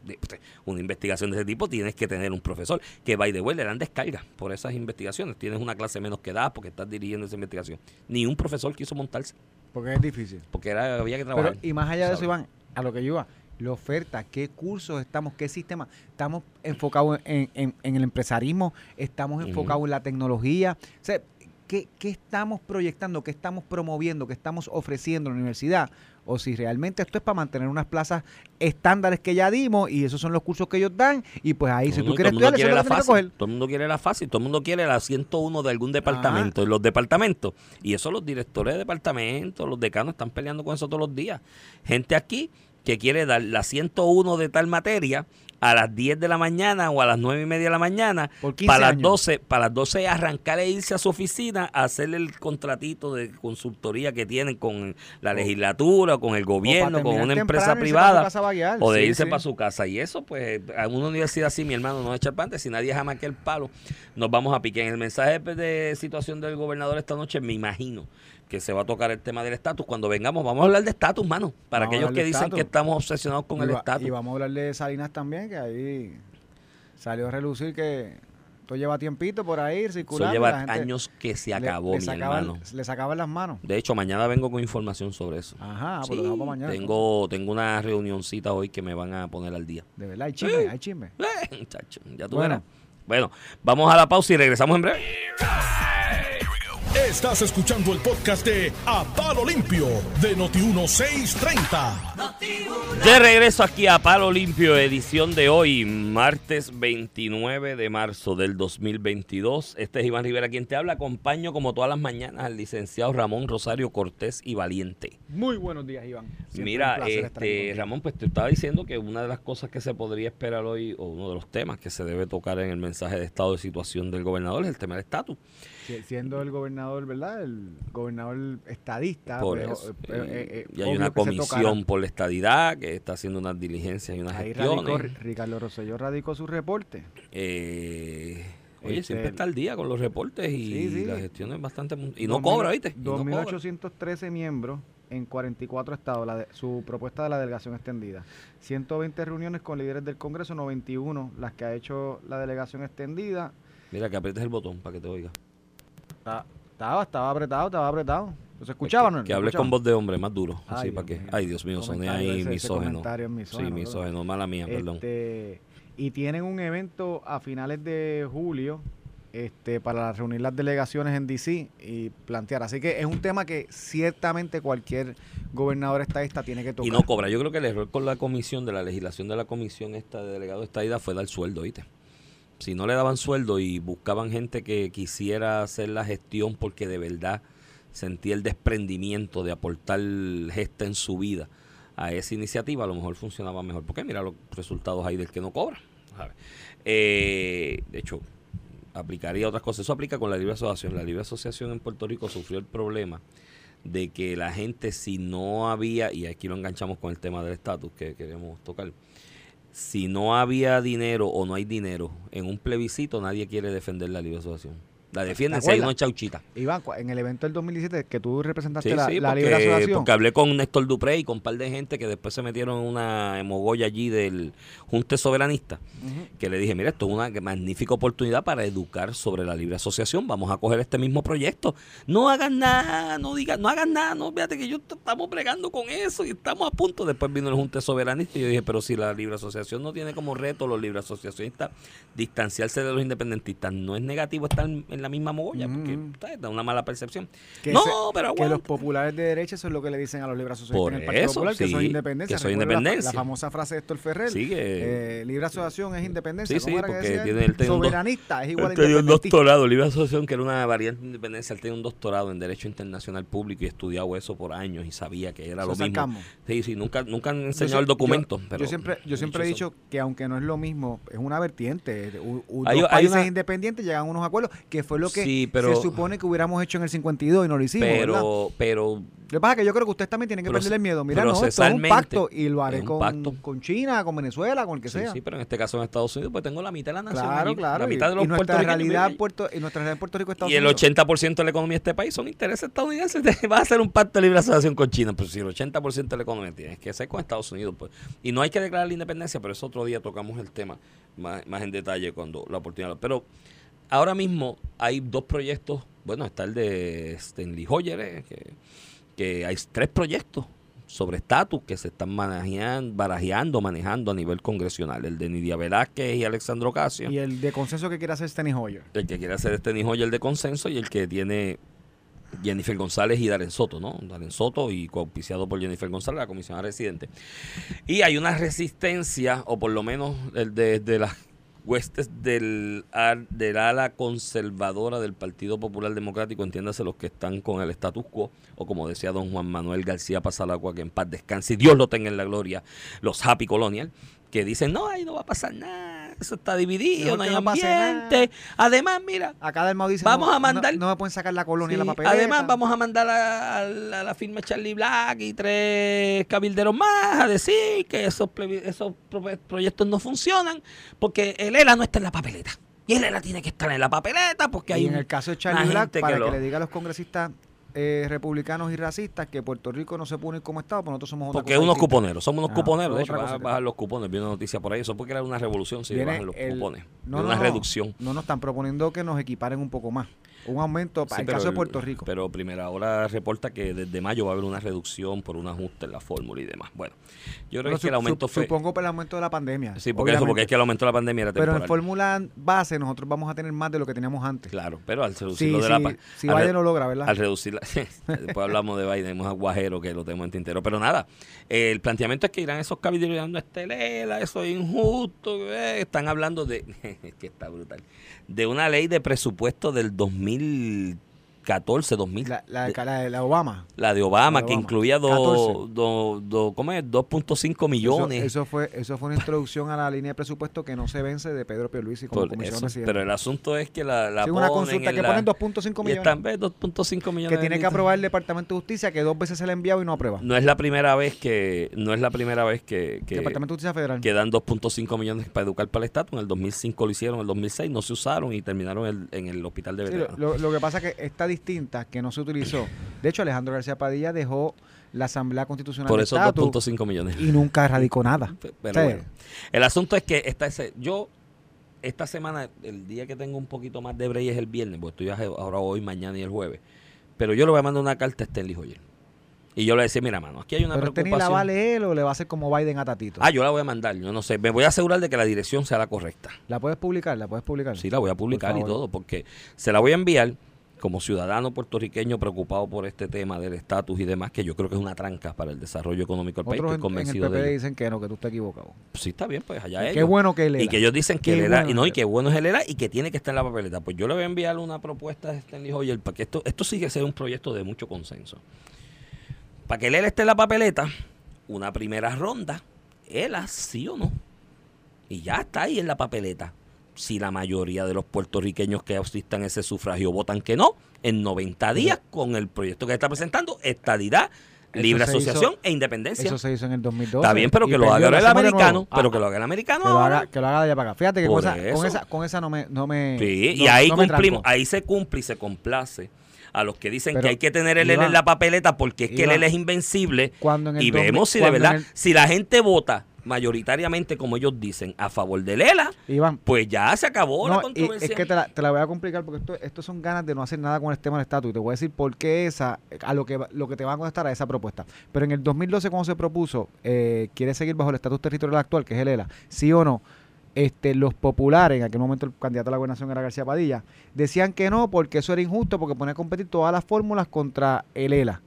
una investigación de ese tipo tienes que tener un profesor que, by the way, le dan descarga por esas investigaciones, tienes una clase menos que das porque estás dirigiendo esa investigación, ni un profesor quiso montarse. Porque es difícil. Porque era, había que trabajar. Pero, y más allá de eso, Iván, a lo que yo iba, la oferta, qué cursos estamos, qué sistema, estamos enfocados en, en, en el empresarismo, estamos enfocados uh-huh. en la tecnología, o sea, ¿Qué, ¿Qué estamos proyectando, qué estamos promoviendo, qué estamos ofreciendo en la universidad? O si realmente esto es para mantener unas plazas estándares que ya dimos y esos son los cursos que ellos dan y pues ahí si tú quieres estudiar, eso lo tienes que coger. Todo el mundo quiere la fácil, todo el mundo quiere la ciento uno de algún departamento, de los departamentos. Y eso los directores de departamentos, los decanos están peleando con eso todos los días. Gente aquí que quiere dar la ciento uno de tal materia a las diez de la mañana o a las nueve y media de la mañana, para las doce, para las doce arrancar e irse a su oficina a hacer el contratito de consultoría que tienen con la legislatura, con el gobierno, con una empresa privada, o de irse para su casa. Y eso, pues, en una universidad así, mi hermano, no es charpante. Si nadie jamás que el palo, nos vamos a pique. En el mensaje de situación del gobernador esta noche, me imagino que se va a tocar el tema del estatus. Cuando vengamos, vamos a hablar de estatus, mano, para vamos aquellos que dicen status, que estamos obsesionados con y el estatus. Y vamos a hablar de Salinas también, que ahí salió a relucir que esto lleva tiempito por ahí circulando. Eso lleva años que se acabó, le, le mi sacaban, hermano. Le sacaban las manos. De hecho, mañana vengo con información sobre eso. Ajá, pues sí, lo dejamos para mañana. Tengo, tengo una reunioncita hoy que me van a poner al día. De verdad, hay chisme, sí. hay chisme. Eh, muchacho, ya tú bueno. verás. Bueno, vamos a la pausa y regresamos en breve. Estás escuchando el podcast de A Palo Limpio de Noti uno seiscientos treinta. De regreso aquí a Palo Limpio, edición de hoy, martes veintinueve de marzo del dos mil veintidós. Este es Iván Rivera quien te habla. Acompaño como todas las mañanas al licenciado Ramón Rosario Cortés y Valiente. Muy buenos días, Iván. Siempre Mira, este Ramón, pues te estaba diciendo que una de las cosas que se podría esperar hoy, o uno de los temas que se debe tocar en el mensaje de estado de situación del gobernador, es el tema del estatus. Siendo el gobernador, ¿verdad? El gobernador estadista. Por pero, eso. Pero, eh, eh, y hay una comisión por la estadidad que está haciendo unas diligencias y unas Ahí gestiones. Radicó, Ricardo Rosselló radicó su reporte. Eh, oye, este, siempre está al día con los reportes y sí, sí. las gestiones bastante... Y no dos mil, cobra, ¿viste? dos mil ochocientos trece no miembros en cuarenta y cuatro estados, la de, su propuesta de la delegación extendida. ciento veinte reuniones con líderes del Congreso, noventa y uno las que ha hecho la delegación extendida. Mira, que aprietes el botón para que te oiga. Estaba, estaba apretado, estaba apretado. ¿Se escuchaba, no? Que, que hables con voz de hombre, más duro. Ay, así, ¿para qué? Ay, Dios mío, soné ahí misógeno. Sí, misógeno, mala mía, este, perdón. Y tienen un evento a finales de julio este, para reunir las delegaciones en D C y plantear. Así que es un tema que ciertamente cualquier gobernador estadista tiene que tocar. Y no cobra. Yo creo que el error con la comisión, de la legislación de la comisión esta de delegado estadista, fue dar sueldo, ¿viste? Si no le daban sueldo y buscaban gente que quisiera hacer la gestión porque de verdad sentía el desprendimiento de aportar gesta en su vida a esa iniciativa, a lo mejor funcionaba mejor. Porque mira los resultados ahí del que no cobra. Eh, de hecho, aplicaría otras cosas. Eso aplica con la libre asociación. La libre asociación en Puerto Rico sufrió el problema de que la gente, si no había, y aquí lo enganchamos con el tema del estatus que queremos tocar, si no había dinero o no hay dinero en un plebiscito, nadie quiere defender la libre asociación. La defienden si hay una chauchita. Iván, en el evento del dos mil diecisiete que tú representaste sí, la, sí, la porque, libre asociación. Porque hablé con Néstor Dupré y con un par de gente que después se metieron en una mogolla allí del Junte Soberanista, uh-huh. que le dije, mira, esto es una magnífica oportunidad para educar sobre la libre asociación. Vamos a coger este mismo proyecto. No hagan nada, no digan, no hagan nada, no, fíjate que yo estamos bregando con eso y estamos a punto. Después vino el Junte Soberanista y yo dije, pero si la libre asociación no tiene como reto los libre asociacionistas distanciarse de los independentistas, no es negativo estar en la misma mogolla, porque mm. da una mala percepción. Que no, se, pero aguanta. Que los populares de derecha, eso es lo que le dicen a los libre asociados en el Partido Popular, sí, que son independencia. Que soy independencia. La, la famosa frase de Héctor Ferrer, sí, que, eh, libre asociación es independencia. Sí, sí, porque que tiene, él tiene soberanista, un, es igual a independencia. Un doctorado, libre asociación, que era una variante de independencia, él tenía un doctorado en Derecho Internacional Público y estudiado eso por años y sabía que era eso lo mismo. Sacamos. Sí, sí, nunca, nunca han enseñado yo, el documento. Yo, pero yo siempre, yo siempre he dicho eso. Que aunque no es lo mismo, es una vertiente. U, u, hay, dos países una, independientes llegan a unos acuerdos que fue lo que sí, pero, se supone que hubiéramos hecho en el cincuenta y dos y no lo hicimos, pero, ¿verdad? Pero... Lo que pasa es que yo creo que ustedes también tienen que perder el miedo. Mira, no, esto es un pacto y lo haré con, con China, con Venezuela, con el que sí, sea. Sí, pero en este caso en Estados Unidos, pues tengo la mitad de la nación. Claro, allí, claro. La mitad de los y, nuestra realidad, Puerto, y nuestra realidad en Puerto Rico Estados y Unidos. Y el ochenta por ciento de la economía de este país son intereses estadounidenses. Va a hacer un pacto de libre asociación con China, pero si el ochenta por ciento de la economía tienes que ser con Estados Unidos. Pues. Y no hay que declarar la independencia, pero eso otro día tocamos el tema más, más en detalle cuando la oportunidad. Pero ahora mismo hay dos proyectos. Bueno, está el de Stanley Hoyer, eh, que, que hay tres proyectos sobre estatus que se están manejando, barajeando, manejando a nivel congresional. El de Nidia Velázquez y Alexandro Casio. Y el de consenso que quiere hacer Stanley Hoyer. El que quiere hacer Stanley Hoyer, el de consenso, y el que tiene Jennifer González y Darren Soto, ¿no? Darren Soto y coauspiciado por Jennifer González, la comisionada residente. Y hay una resistencia, o por lo menos desde de las huestes del, del ala conservadora del Partido Popular Democrático, entiéndase los que están con el status quo, o como decía don Juan Manuel García Pasalacua, que en paz descanse y Dios lo tenga en la gloria, los happy colonial, que dicen, no, ahí no va a pasar nada, eso está dividido, no hay ambiente. Además, mira, acá Dalmau dice, vamos no, a mandar, no, no me pueden sacar la colonia sí, y la papeleta. Además, vamos a mandar a, a, a la firma Charlie Black y tres cabilderos más a decir que esos, esos proyectos no funcionan porque el E L A no está en la papeleta. Y el E L A tiene que estar en la papeleta porque hay y en un, el caso de Charlie Black, para que, lo... que le diga a los congresistas Eh, republicanos y racistas que Puerto Rico no se pone como Estado, porque nosotros somos otra porque cosa unos distinta. Cuponeros, somos unos ah, cuponeros, de hecho van a bajar los cupones, vi una noticia por ahí, eso porque era una revolución si bajan los el, cupones, no, no, una no, reducción. No nos están proponiendo que nos equiparen un poco más, un aumento para sí, el caso el, de Puerto Rico. Pero Primera Hora reporta que desde mayo va a haber una reducción por un ajuste en la fórmula y demás. Bueno, yo creo pero que su, el aumento su, fue... Supongo por el aumento de la pandemia. Sí, porque obviamente. Eso, porque es que el aumento de la pandemia era temporal. Pero en fórmula base nosotros vamos a tener más de lo que teníamos antes. Claro, pero al reducirlo sí, de sí, la... Si Biden lo logra, ¿verdad? Al reducir la... Después hablamos de Biden, hemos aguajero que lo tenemos en tintero. Pero nada, eh, el planteamiento es que irán esos cabilderos dando estelela, eso es injusto. Eh, están hablando de, que está brutal, de una ley de presupuesto del dos mil catorce, dos mil. La, la, la, la Obama. La de Obama, la de Obama que Obama. Incluía do, do, do, ¿cómo es? dos punto cinco millones. Eso, eso, fue, eso fue una introducción a la línea de presupuesto que no se vence de Pedro Pierluisi como comisionado presidente. Pero el asunto es que la, la sí, ponen... una consulta que la, ponen dos punto cinco millones. Están dos punto cinco millones. Que tiene que aprobar el Departamento de Justicia, que dos veces se le ha enviado y no aprueba. No es la primera vez que... No es la primera vez que... que Departamento de Justicia Federal. Que dan dos punto cinco millones para educar para el Estado. En el dos mil cinco lo hicieron, en el dos mil seis no se usaron y terminaron el, en el hospital de veteranos. Sí, lo, lo que pasa es que está distinta, que no se utilizó. De hecho, Alejandro García Padilla dejó la Asamblea Constitucional por esos dos punto cinco millones y nunca erradicó nada. Pero, pero bueno, el asunto es que esta, yo esta semana, el día que tengo un poquito más de break es el viernes, porque estoy ahora hoy, mañana y el jueves, pero yo le voy a mandar una carta a Stanley Hoyer. Y yo le decía, mira, mano, aquí hay una pero preocupación. ¿Pero este ni la va a leer o le va a hacer como Biden a Tatito? Ah, yo la voy a mandar, yo no sé. Me voy a asegurar de que la dirección sea la correcta. ¿La puedes publicar? ¿La puedes publicar? Sí, la voy a publicar y todo, porque se la voy a enviar como ciudadano puertorriqueño preocupado por este tema del estatus y demás, que yo creo que es una tranca para el desarrollo económico del país. Otros estoy convencido en el P P de dicen que no, que tú estás equivocado. Sí, está bien, pues allá ellos. Qué bueno que él era. Y que ellos dicen que él era, bueno y no, y qué bueno es él era, y que tiene que estar en la papeleta. Pues yo le voy a enviar una propuesta a Stanley Hoyer, para que esto, esto sí que sea un proyecto de mucho consenso. Para que él esté en la papeleta, una primera ronda, él sí o no. Y ya está ahí en la papeleta. Si la mayoría de los puertorriqueños que asistan a ese sufragio votan que no, en noventa días con el proyecto que está presentando, estadidad, eso libre asociación hizo, e independencia. Eso se hizo en el dos mil doce. Está bien, pero que lo haga el americano, pero que lo haga el americano. Que lo haga, que lo haga de allá para acá. Fíjate que con esa, con esa, con esa no me... No me sí, no, y ahí no cumplimos, ahí se cumple y se complace a los que dicen pero, que hay que tener el L en la papeleta porque es que Iván, el L es invencible y vemos dos mil, si de verdad, el, si la gente vota mayoritariamente, como ellos dicen, a favor de Lela, Iván, pues ya se acabó no, la controversia. Es que te la, te la voy a complicar porque esto, esto son ganas de no hacer nada con el tema del estatus. Y te voy a decir por qué esa, a lo que lo que te va a contestar a esa propuesta. Pero en el dos mil doce, cuando se propuso, eh, quiere seguir bajo el estatus territorial actual, que es el Lela, sí o no, este, los populares, en aquel momento el candidato a la gobernación era García Padilla, decían que no porque eso era injusto, porque ponía a competir todas las fórmulas contra el Lela.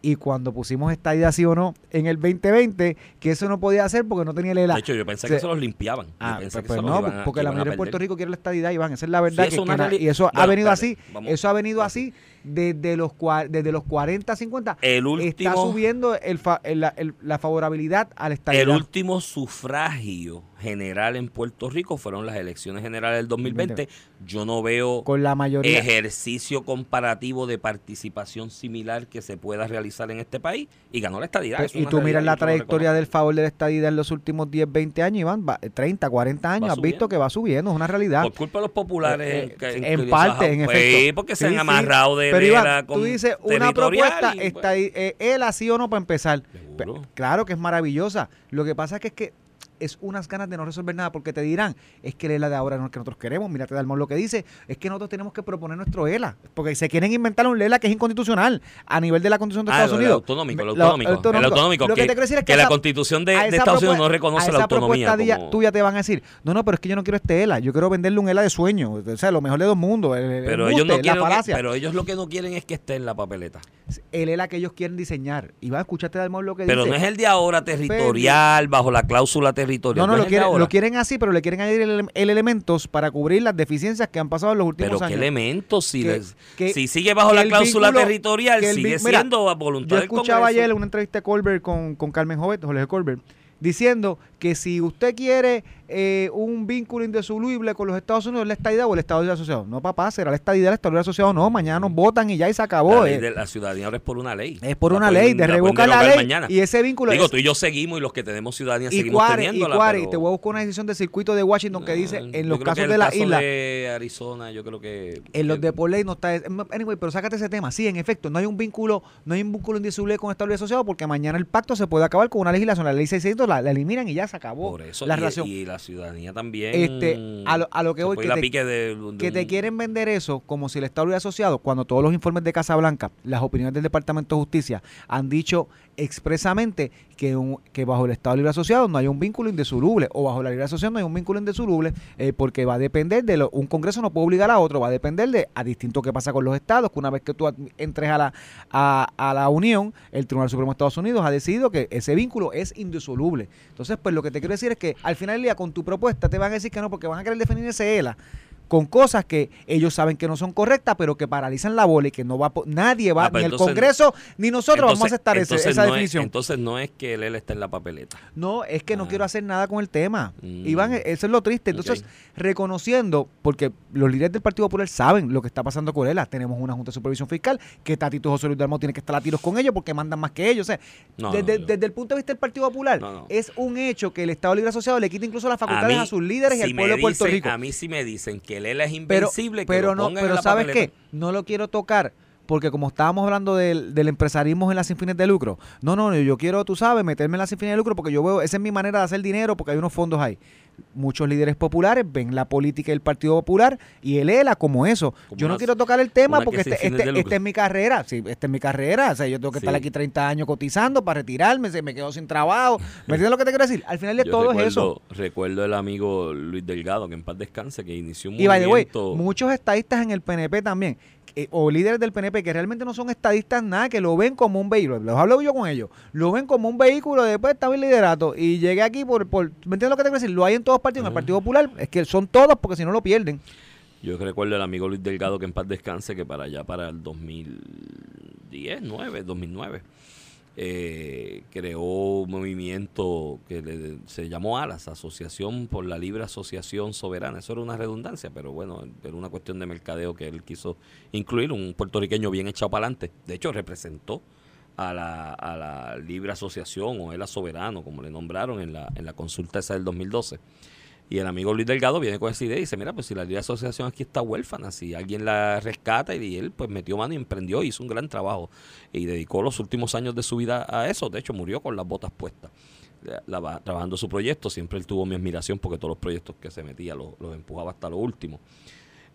Y cuando pusimos esta idea sí o no en el veinte veinte, que eso no podía hacer porque no tenía el E L A. De hecho, yo pensé se, que se los limpiaban. Ah, pues, pues no, iban, porque la mayoría de Puerto Rico quiere la estadidad, Iván. Esa es la verdad. Sí, que, que na, y eso bueno, ha venido tarde, así. Vamos, eso ha venido vamos. así desde los, desde los cuarenta, cincuenta. El último, está subiendo el fa, el, el, la favorabilidad a la estadidad. El último sufragio general en Puerto Rico fueron las elecciones generales del dos mil veinte. Yo no veo con la mayoría ejercicio comparativo de participación similar que se pueda realizar en este país y ganó la estadidad. Pues, y tú miras la trayectoria del favor de la estadidad en los últimos diez, veinte años, Iván, va, treinta, cuarenta años, has visto que va subiendo, es una realidad. Por culpa de los populares. Eh, eh, en, en parte, en efecto. Sí, porque sí, se sí, han amarrado de... Pero Iván, tú dices una propuesta, y, está, bueno. eh, él así o no para empezar. Pero, claro que es maravillosa. Lo que pasa es que es que es unas ganas de no resolver nada, porque te dirán, es que el E L A de ahora no es que nosotros queremos, mírate Dalmau lo que dice, es que nosotros tenemos que proponer nuestro E L A, porque se quieren inventar un E L A que es inconstitucional a nivel de la Constitución de ah, Estados Unidos. El autonómico, el autonómico, el autonómico. El autonómico lo que, que, te es que, que esa, la Constitución de, de Estados Unidos no reconoce la autonomía. Como... Día, tú ya te van a decir, no, no, pero es que yo no quiero este E L A, yo quiero venderle un E L A de sueño, o sea, lo mejor de dos mundos, el, el pero, embuste, ellos no quieren, la que, pero ellos lo que no quieren es que esté en la papeleta. El E L A que ellos quieren diseñar, y van a escucharte Dalmau lo que pero dice. Pero no es el de ahora territorial, bajo la cláusula territorial. territorial. No, no, no lo, quieren, lo quieren así, pero le quieren añadir el, el elementos para cubrir las deficiencias que han pasado en los últimos pero años. ¿Pero qué elementos? Si, que, les, que, si sigue bajo la cláusula vínculo, territorial, el, sigue mira, siendo a voluntad del Congreso. Yo escuchaba ayer una entrevista de Colbert con, con Carmen Jovet, Jorge Colbert, diciendo que si usted quiere eh, un vínculo indisoluble con los Estados Unidos, la estadidad o el Estado asociado. No, papá, será la estadidad, el Estado asociado. No, mañana nos votan y ya y se acabó. La, eh. de la ciudadanía ahora es por una ley. Es por la una ley, de revocar la ley. Mañana. Y ese vínculo. Digo, es, tú y yo seguimos y los que tenemos ciudadanía y seguimos cuare, teniéndola. Y, cuare, pero... y te voy a buscar una decisión del circuito de Washington que no, dice en los casos de la caso isla. De Arizona, yo creo que. En los de por ley no está. Anyway, pero sácate ese tema. Sí, en efecto, no hay un vínculo, no hay un vínculo indisoluble con el Estado asociado porque mañana el pacto se puede acabar con una legislación, la ley seiscientos. La, la eliminan y ya se acabó por eso, la y, relación. Y la ciudadanía también. Este, a, lo, a lo que voy, que, te, de, de que un... te quieren vender eso como si el Estado hubiera asociado, cuando todos los informes de Casa Blanca, las opiniones del Departamento de Justicia han dicho expresamente que, un, que bajo el Estado Libre Asociado no hay un vínculo indisoluble, o bajo la Libre Asociación no hay un vínculo indisoluble, eh, porque va a depender de lo, un Congreso no puede obligar a otro, va a depender de a distinto que pasa con los estados, que una vez que tú entres a la, a, a la Unión, el Tribunal Supremo de Estados Unidos ha decidido que ese vínculo es indisoluble. Entonces, pues lo que te quiero decir es que al final del día con tu propuesta te van a decir que no, porque van a querer definir ese E L A con cosas que ellos saben que no son correctas, pero que paralizan la bola y que no va nadie va, ah, ni entonces, el Congreso, ni nosotros entonces, vamos a aceptar ese, esa no definición. Es, entonces no es que el E L A está en la papeleta. No, es que ah. no quiero hacer nada con el tema. Mm. Iván, eso es lo triste. Entonces, okay. reconociendo, porque los líderes del Partido Popular saben lo que está pasando con el E L A, tenemos una Junta de Supervisión Fiscal, que Tatito José Luis Dalmau tiene que estar a tiros con ellos porque mandan más que ellos. O sea, no, desde, no, yo, desde el punto de vista del Partido Popular, no, no. es un hecho que el Estado Libre Asociado le quita incluso las facultades a, mí, a sus líderes si y al pueblo dicen, de Puerto Rico. A mí sí me dicen que el E L A es invencible, pero, pero no, pero ¿sabes papeleta? Qué? No lo quiero tocar porque como estábamos hablando del, del empresarismo en las sin fines de lucro, no, no, yo quiero, tú sabes, meterme en las sin fines de lucro porque yo veo, esa es mi manera de hacer dinero porque hay unos fondos ahí. Muchos líderes populares ven la política del Partido Popular y el E L A como eso. Como yo no una, quiero tocar el tema porque esta este, este es mi carrera. Sí, esta es mi carrera. O sea, yo tengo que sí. estar aquí treinta años cotizando para retirarme. Se me quedo sin trabajo. ¿Me entiendes lo que te quiero decir? Al final de yo todo recuerdo, es eso. Recuerdo el amigo Luis Delgado, que en paz descanse, que inició un y movimiento. Y by the way, muchos estadistas en el P N P también, eh, o líderes del P N P que realmente no son estadistas nada, que lo ven como un vehículo. Los hablo yo con ellos. Lo ven como un vehículo. Después estaba el liderato y llegué aquí por, por. ¿Me entiendes lo que te quiero decir? Lo hay en todos partidos, en el Partido Popular, es que son todos porque si no lo pierden. Yo recuerdo el amigo Luis Delgado, que en paz descanse, que para allá, para el dos mil diez, nueve, dos mil nueve, eh, creó un movimiento que le, se llamó ALAS, Asociación por la Libre Asociación Soberana. Eso era una redundancia, pero bueno, era una cuestión de mercadeo que él quiso incluir, un puertorriqueño bien echado para adelante. De hecho, representó a la, a la Libre Asociación o ELA Soberano, como le nombraron en la, en la consulta esa del dos mil doce. Y el amigo Luis Delgado viene con esa idea y dice, mira, pues si la Libre Asociación aquí está huérfana, si alguien la rescata, y él pues metió mano y emprendió, hizo un gran trabajo y dedicó los últimos años de su vida a eso. De hecho, murió con las botas puestas la, la, trabajando su proyecto. Siempre él tuvo mi admiración porque todos los proyectos que se metía los, los empujaba hasta lo último.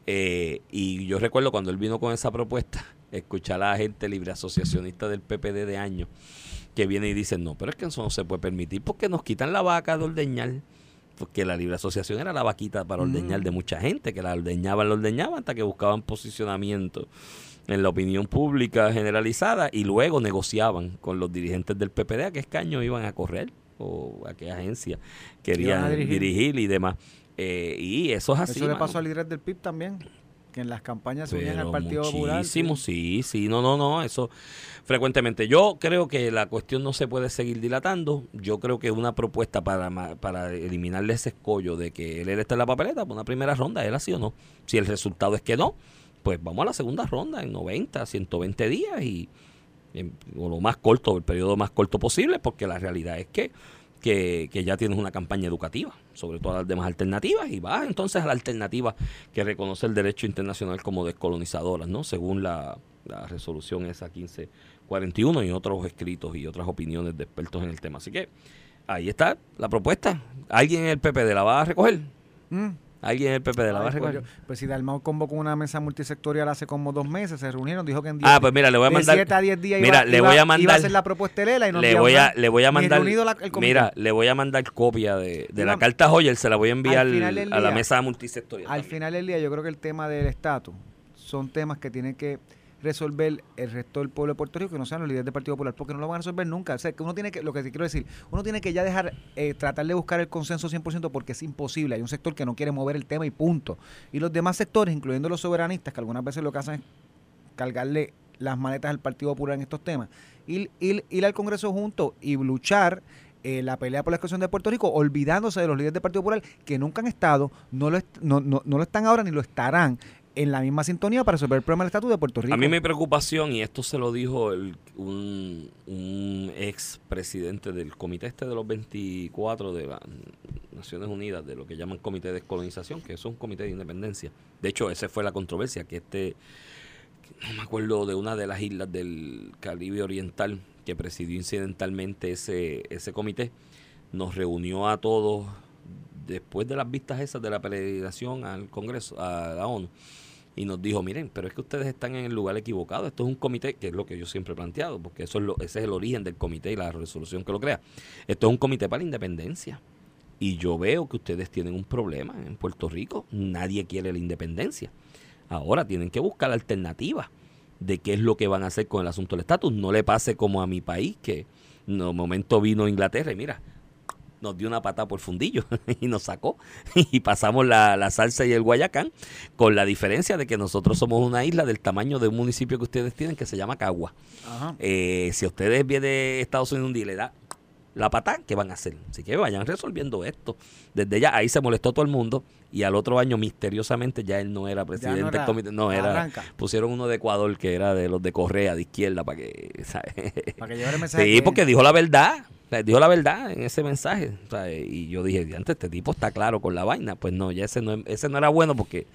Eh, y yo recuerdo cuando él vino con esa propuesta, escuchar a la gente libre asociacionista del P P D de años que viene y dice, no, pero es que eso no se puede permitir porque nos quitan la vaca de ordeñar, porque la libre asociación era la vaquita para ordeñar de mucha gente, que la ordeñaban, la ordeñaban hasta que buscaban posicionamiento en la opinión pública generalizada y luego negociaban con los dirigentes del P P D a qué escaño iban a correr o a qué agencia querían dirigir. dirigir y demás. Eh, y eso es así. Eso le pasó al líder del P I B también, que en las campañas se unían al Partido Popular. Muchísimo, sí, sí, no, no, no, eso frecuentemente. Yo creo que la cuestión no se puede seguir dilatando. Yo creo que una propuesta para, para eliminarle ese escollo de que él está en la papeleta, por una primera ronda, él así o no. Si el resultado es que no, pues vamos a la segunda ronda en noventa, ciento veinte días y en, o lo más corto, el periodo más corto posible, porque la realidad es que Que, que ya tienes una campaña educativa sobre todas las demás alternativas y vas entonces a la alternativa que reconoce el derecho internacional como descolonizadora, ¿no? Según la, la resolución esa quince cuarenta y uno y otros escritos y otras opiniones de expertos en el tema. Así que ahí está la propuesta. ¿Alguien en el P P D la va a recoger? Mm. ¿Alguien en el P P D la va a recoger? Pues si Dalmau convocó una mesa multisectorial hace como dos meses, se reunieron, dijo que en diez, ah, pues mira, le voy a mandar, de siete a diez días mira, iba, le voy a mandar, iba a hacer la propuesta de Lela y no le voy a, le voy a mandar, la, mira, le voy a mandar copia de, de la carta Hoyer, se la voy a enviar al, al, día, a la mesa multisectorial. Al también. Final del día yo creo que el tema del estatus son temas que tienen que resolver el resto del pueblo de Puerto Rico, que no sean los líderes del Partido Popular, porque no lo van a resolver nunca. O sea, que uno tiene que, lo que te quiero decir, uno tiene que ya dejar, eh, tratar de buscar el consenso cien por ciento, porque es imposible. Hay un sector que no quiere mover el tema y punto. Y los demás sectores, incluyendo los soberanistas, que algunas veces lo que hacen es cargarle las maletas al Partido Popular en estos temas, ir, ir, ir al Congreso juntos y luchar eh, la pelea por la exclusión de Puerto Rico, olvidándose de los líderes del Partido Popular, que nunca han estado, no lo, est no, no, no lo están ahora ni lo estarán en la misma sintonía para resolver el problema del estatus de Puerto Rico. A mí mi preocupación, y esto se lo dijo el, un, un ex presidente del comité este de los veinticuatro de las Naciones Unidas, de lo que llaman comité de descolonización, que eso es un comité de independencia. De hecho, esa fue la controversia, que este, no me acuerdo, de una de las islas del Caribe Oriental, que presidió incidentalmente ese, ese comité, nos reunió a todos después de las vistas esas de la peregrinación al Congreso, a la ONU, y nos dijo, miren, pero es que ustedes están en el lugar equivocado, esto es un comité, que es lo que yo siempre he planteado, porque eso es lo, ese es el origen del comité y la resolución que lo crea. Esto es un comité para la independencia, y yo veo que ustedes tienen un problema en Puerto Rico, nadie quiere la independencia. Ahora tienen que buscar alternativas de qué es lo que van a hacer con el asunto del estatus. No le pase como a mi país, que en un momento vino Inglaterra y mira, nos dio una patada por fundillo y nos sacó y pasamos la, la salsa y el guayacán, con la diferencia de que nosotros somos una isla del tamaño de un municipio que ustedes tienen, que se llama Cagua. Ajá. Eh, si ustedes vienen de Estados Unidos un día y le da la patada, ¿qué van a hacer? Así que vayan resolviendo esto. Desde ya, ahí se molestó todo el mundo, y al otro año, misteriosamente, ya él no era presidente del no comité. No, era. Arranca. Pusieron uno de Ecuador, que era de los de Correa, de izquierda, para que, ¿sabes? Para que llevara el mensaje. Sí, que... porque dijo la verdad. Dijo la verdad en ese mensaje. ¿Sabes? Y yo dije, antes este tipo está claro con la vaina. Pues no, ya ese no, ese no era bueno, porque,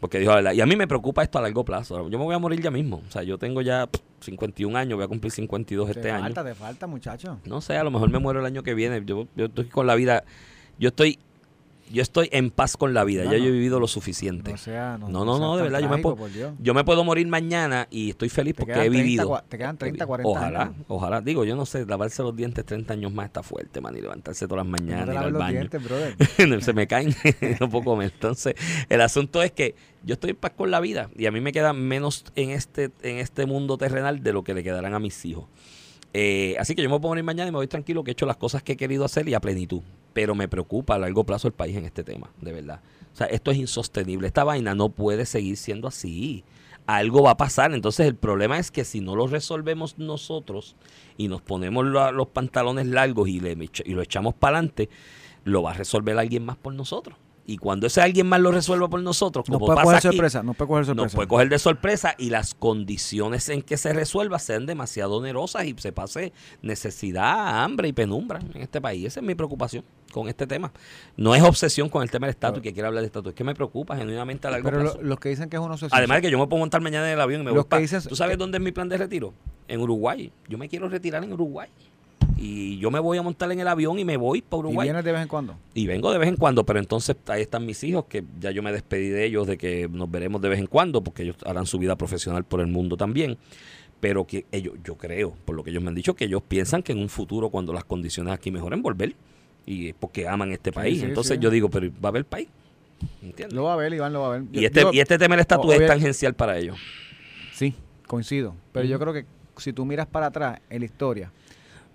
porque dijo la verdad. Y a mí me preocupa esto a largo plazo. Yo me voy a morir ya mismo. O sea, yo tengo ya cincuenta y un años, voy a cumplir cincuenta y dos este año. Te falta, te falta, muchacho. No sé, a lo mejor me muero el año que viene. Yo, yo estoy con la vida, yo estoy, yo estoy en paz con la vida. No, ya no. Yo he vivido lo suficiente. No, sea, no, no, no, no, de verdad. Yo me, puedo, yo me puedo morir mañana y estoy feliz porque he vivido. treinta, te quedan treinta, cuarenta ojalá, años. Ojalá, ojalá. Digo, yo no sé, lavarse los dientes treinta años más está fuerte, man, y levantarse todas las mañanas, no ir al baño. Dientes, se me caen un poco. Entonces, el asunto es que yo estoy en paz con la vida y a mí me queda menos en este, en este mundo terrenal de lo que le quedarán a mis hijos. Eh, así que yo me puedo morir mañana y me voy tranquilo, que he hecho las cosas que he querido hacer y a plenitud. Pero me preocupa a largo plazo el país en este tema, de verdad. O sea, esto es insostenible. Esta vaina no puede seguir siendo así. Algo va a pasar. Entonces, el problema es que si no lo resolvemos nosotros y nos ponemos lo, los pantalones largos y, le, y lo echamos para adelante, lo va a resolver alguien más por nosotros. Y cuando ese alguien más lo resuelva por nosotros, como nos pasa aquí, nos puede coger sorpresa. Nos puede coger de sorpresa y las condiciones en que se resuelva sean demasiado onerosas y se pase necesidad, hambre y penumbra en este país. Esa es mi preocupación con este tema. No es obsesión con el tema del estatus, que quiera hablar de estatus. Es que me preocupa genuinamente a largo plazo. Pero lo, los que dicen que es una obsesión. Además de que yo me puedo montar mañana en el avión y me voy para... ¿Tú sabes que... dónde es mi plan de retiro? En Uruguay. Yo me quiero retirar en Uruguay. Y yo me voy a montar en el avión y me voy para Uruguay. ¿Y vienes de vez en cuando? Y vengo de vez en cuando, pero entonces ahí están mis hijos, que ya yo me despedí de ellos, de que nos veremos de vez en cuando, porque ellos harán su vida profesional por el mundo también. Pero que ellos, yo creo, por lo que ellos me han dicho, que ellos piensan que en un futuro, cuando las condiciones aquí mejoren, volver. Y es porque aman este país. Sí, sí, entonces sí. Yo digo, pero ¿va a haber país? ¿Entiendes? Lo va a ver, Iván, lo va a ver. Y, yo, este, yo, y este tema del estatus es tangencial para ellos. Sí, coincido. Pero mm. yo creo que si tú miras para atrás en la historia...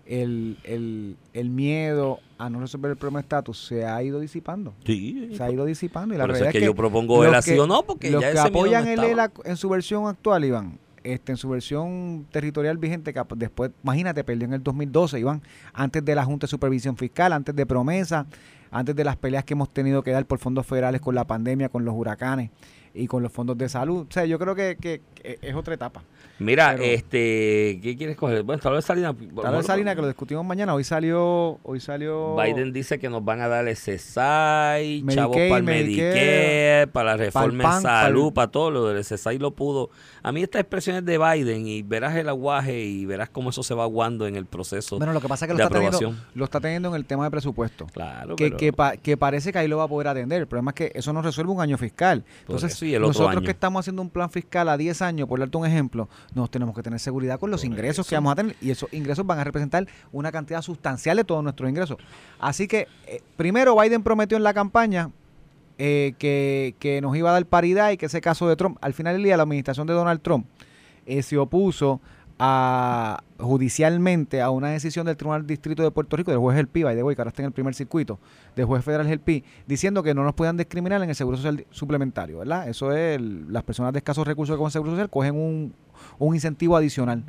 El, el, el miedo a no resolver el problema de estatus se ha ido disipando. Sí. Se ha ido disipando. Y la verdad es que, que yo propongo el así o no, porque los ya que ese apoyan miedo no el ELA en su versión actual, Iván, este en su versión territorial vigente, que después, imagínate, perdió en el dos mil doce, Iván, antes de la Junta de Supervisión Fiscal, antes de promesa, antes de las peleas que hemos tenido que dar por fondos federales con la pandemia, con los huracanes y con los fondos de salud. O sea, yo creo que, que, que es otra etapa. Mira, pero, este, ¿qué quieres coger? Bueno, tal vez Salinas. Tal vez Salinas, que lo discutimos mañana. Hoy salió, hoy salió... Biden dice que nos van a dar el CESAI, chavos para el Medicare, Medicare, para la reforma pan, en salud, para, para todo lo del CESAI lo pudo. A mí estas expresiones de Biden, y verás el aguaje y verás cómo eso se va aguando en el proceso. Bueno, lo que pasa es que lo está, teniendo, lo está teniendo en el tema de presupuesto. Claro, que, pero, que, pa, que parece que ahí lo va a poder atender. El problema es que eso no resuelve un año fiscal. Entonces, sí, el otro nosotros año. Que estamos haciendo un plan fiscal a diez años, por darte un ejemplo, nos tenemos que tener seguridad con los por ingresos eso. Que vamos a tener, y esos ingresos van a representar una cantidad sustancial de todos nuestros ingresos. Así que, eh, primero Biden prometió en la campaña eh, que, que nos iba a dar paridad y que ese caso de Trump, al final del día la administración de Donald Trump eh, se opuso a, judicialmente a una decisión del Tribunal Distrito de Puerto Rico, del juez Gelpí, by the way, que ahora está en el primer circuito, del juez federal Gelpí, diciendo que no nos puedan discriminar en el seguro social suplementario, ¿verdad? Eso es, el, las personas de escasos recursos con seguro social cogen un, un incentivo adicional.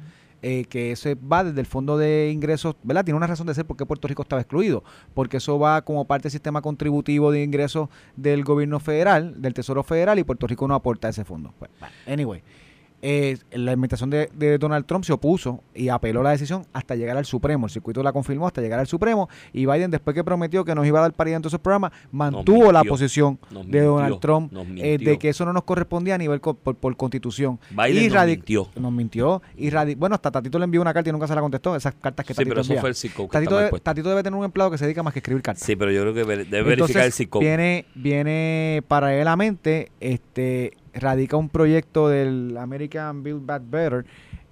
Eh, que eso va desde el fondo de ingresos, ¿verdad? Tiene una razón de ser porque Puerto Rico estaba excluido, porque eso va como parte del sistema contributivo de ingresos del gobierno federal, del Tesoro Federal, y Puerto Rico no aporta ese fondo. Pues, anyway, eh, la administración de, de Donald Trump se opuso y apeló la decisión hasta llegar al Supremo. El circuito la confirmó hasta llegar al Supremo, y Biden, después que prometió que nos iba a dar paridad en todos esos programas, mantuvo mintió, la posición de mintió, Donald Trump eh, de que eso no nos correspondía a nivel co por, por constitución. Biden y nos mintió. Nos mintió. Y bueno, hasta Tatito le envió una carta y nunca se la contestó. Esas cartas que sí, Tatito pero eso envía. Fue el C I C O. Tatito, de Tatito debe tener un empleado que se dedica más que escribir cartas. Sí, pero yo creo que debe verificar. Entonces, el C I C O. Viene, viene paralelamente, este, radica un proyecto del American Build Back Better,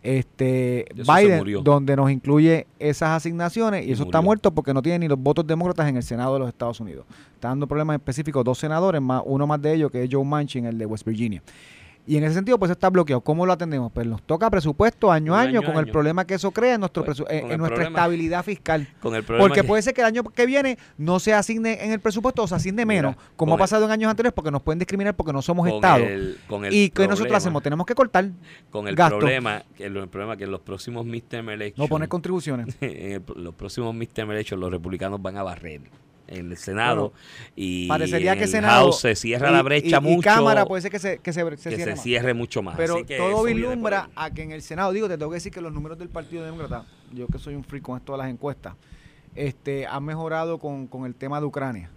este Biden, donde nos incluye esas asignaciones, y se eso murió. Está muerto porque no tiene ni los votos demócratas en el Senado de los Estados Unidos. Está dando problemas específicos dos senadores, más uno más de ellos que es Joe Manchin, el de West Virginia. Y en ese sentido, pues está bloqueado. ¿Cómo lo atendemos? Pues nos toca presupuesto año a año, año con año. El problema que eso crea en, nuestro pues, eh, en nuestra problema, estabilidad fiscal. Con el problema porque que... puede ser que el año que viene no se asigne en el presupuesto o se asigne menos, mira, como ha pasado el, en años anteriores, porque nos pueden discriminar porque no somos con Estado. El, con el ¿Y qué nosotros hacemos? Tenemos que cortar con el gasto. Problema que el, el problema que en los próximos midterm elections... No poner contribuciones. En el, los próximos midterm elections los republicanos van a barrer. En el Senado, claro. Y parecería en que el Senado, House se cierra y, la brecha y, mucho. Y Cámara puede ser que se, que se, se, que cierre, se más. Cierre mucho más. Pero que todo vislumbra a que en el Senado, digo, te tengo que decir que los números del Partido Demócrata, yo que soy un freak con esto de las encuestas, este, han mejorado con, con el tema de Ucrania.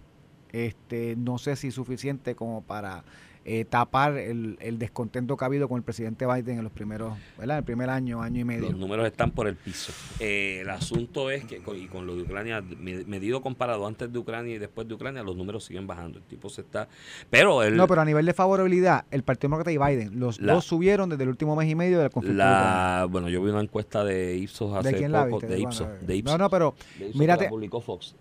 Este, no sé si suficiente como para eh, tapar el, el descontento que ha habido con el presidente Biden en los primeros, ¿verdad? El primer año, año y medio. Los números están por el piso. Eh, el asunto es que, y con lo de Ucrania, medido comparado antes de Ucrania y después de Ucrania, los números siguen bajando. El tipo se está... Pero el, no, pero a nivel de favorabilidad, el Partido Demócrata y Biden, los la, dos subieron desde el último mes y medio del conflicto. La, bueno, yo vi una encuesta de Ipsos hace ¿De quién poco. La viste? De, Ipsos, bueno, de Ipsos. No, no, pero... De Ipsos, mírate, la publicó Fox.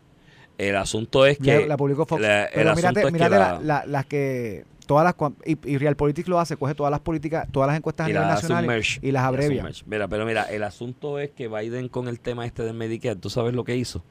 El asunto es que... La publicó Fox. La, pero mírate, mírate las que... La, la, la que todas las, y, y Realpolitik lo hace, coge todas las políticas, todas las encuestas a nivel nacional y las abrevia. Mira, pero mira, el asunto es que Biden con el tema este de Medicare, ¿tú sabes lo que hizo?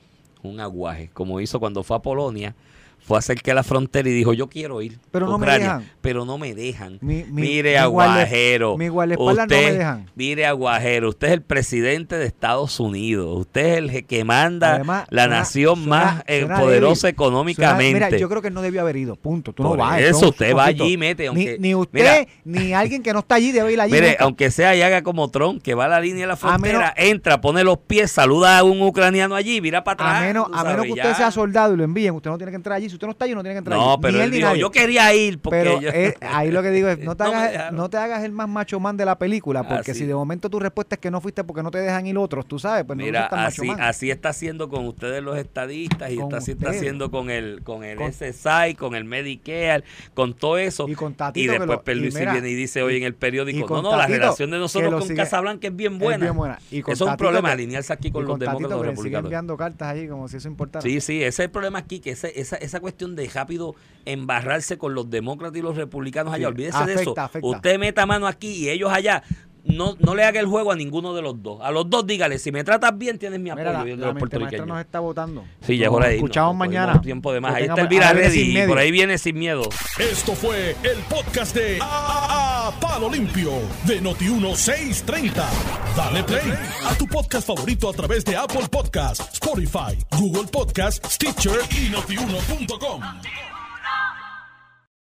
Un aguaje, como hizo cuando fue a Polonia. Fue a acercar la frontera y dijo, yo quiero ir. Pero no Ucrania, me dejan. Pero no me dejan. Mi, mi, mire, aguajero. Mi guardaespaldas no me dejan. Mire, aguajero. Usted es el presidente de Estados Unidos. Usted es el que manda. Además, la suena, nación suena, más eh, suena poderosa débil. Económicamente. Suena, mira, yo creo que él no debió haber ido. Punto. Tú Por no vas. Eso, usted va allí y mete. Aunque, ni, ni usted, mira, ni alguien que no está allí debe ir allí. Mire, mete. Aunque sea y haga como Trump, que va a la línea de la frontera, menos, entra, pone los pies, saluda a un ucraniano allí, mira para atrás. A menos, a menos que usted ya sea soldado y lo envíen, usted no tiene que entrar allí. Si usted no está allí, no tiene que entrar no, allí. No, pero él, él dijo, yo quería ir. Porque pero yo... él, ahí lo que digo es, no te, no, hagas, no te hagas el más macho man de la película, porque así. Si de momento tu respuesta es que no fuiste porque no te dejan ir otros, tú sabes, pues mira, no fuiste así, macho man. Así está haciendo con ustedes los estadistas y está, así está haciendo con el con el con, C E S A I, con el Medicare, con todo eso. Y con Tatito. Y después Pierluisi viene y dice hoy en el periódico, no, no, Tatito, la relación de nosotros con sigue, Casablanca es bien buena. Es bien buena. Y con eso es un problema, que, alinearse aquí con los demócratas republicanos. Sigue enviando cartas allí como si eso importara. Sí, sí, ese es el problema aquí, que ese esa Esa cuestión de rápido embarrarse con los demócratas y los republicanos allá, olvídese afecta, de eso. Afecta. Usted meta mano aquí y ellos allá. No, no le haga el juego a ninguno de los dos. A los dos dígale, si me tratas bien, tienes mi apoyo. Mira, la, la mente maestra nos está votando. Sí, ya es hora de irnos. Escuchamos mañana. Tiempo de más. Ahí está Elvira Reddy y por ahí viene Sin Miedo. Esto fue el podcast de A Palo Limpio de Noti uno seiscientos treinta. Dale play a tu podcast favorito a través de Apple Podcasts, Spotify, Google Podcasts, Stitcher y Noti uno punto com.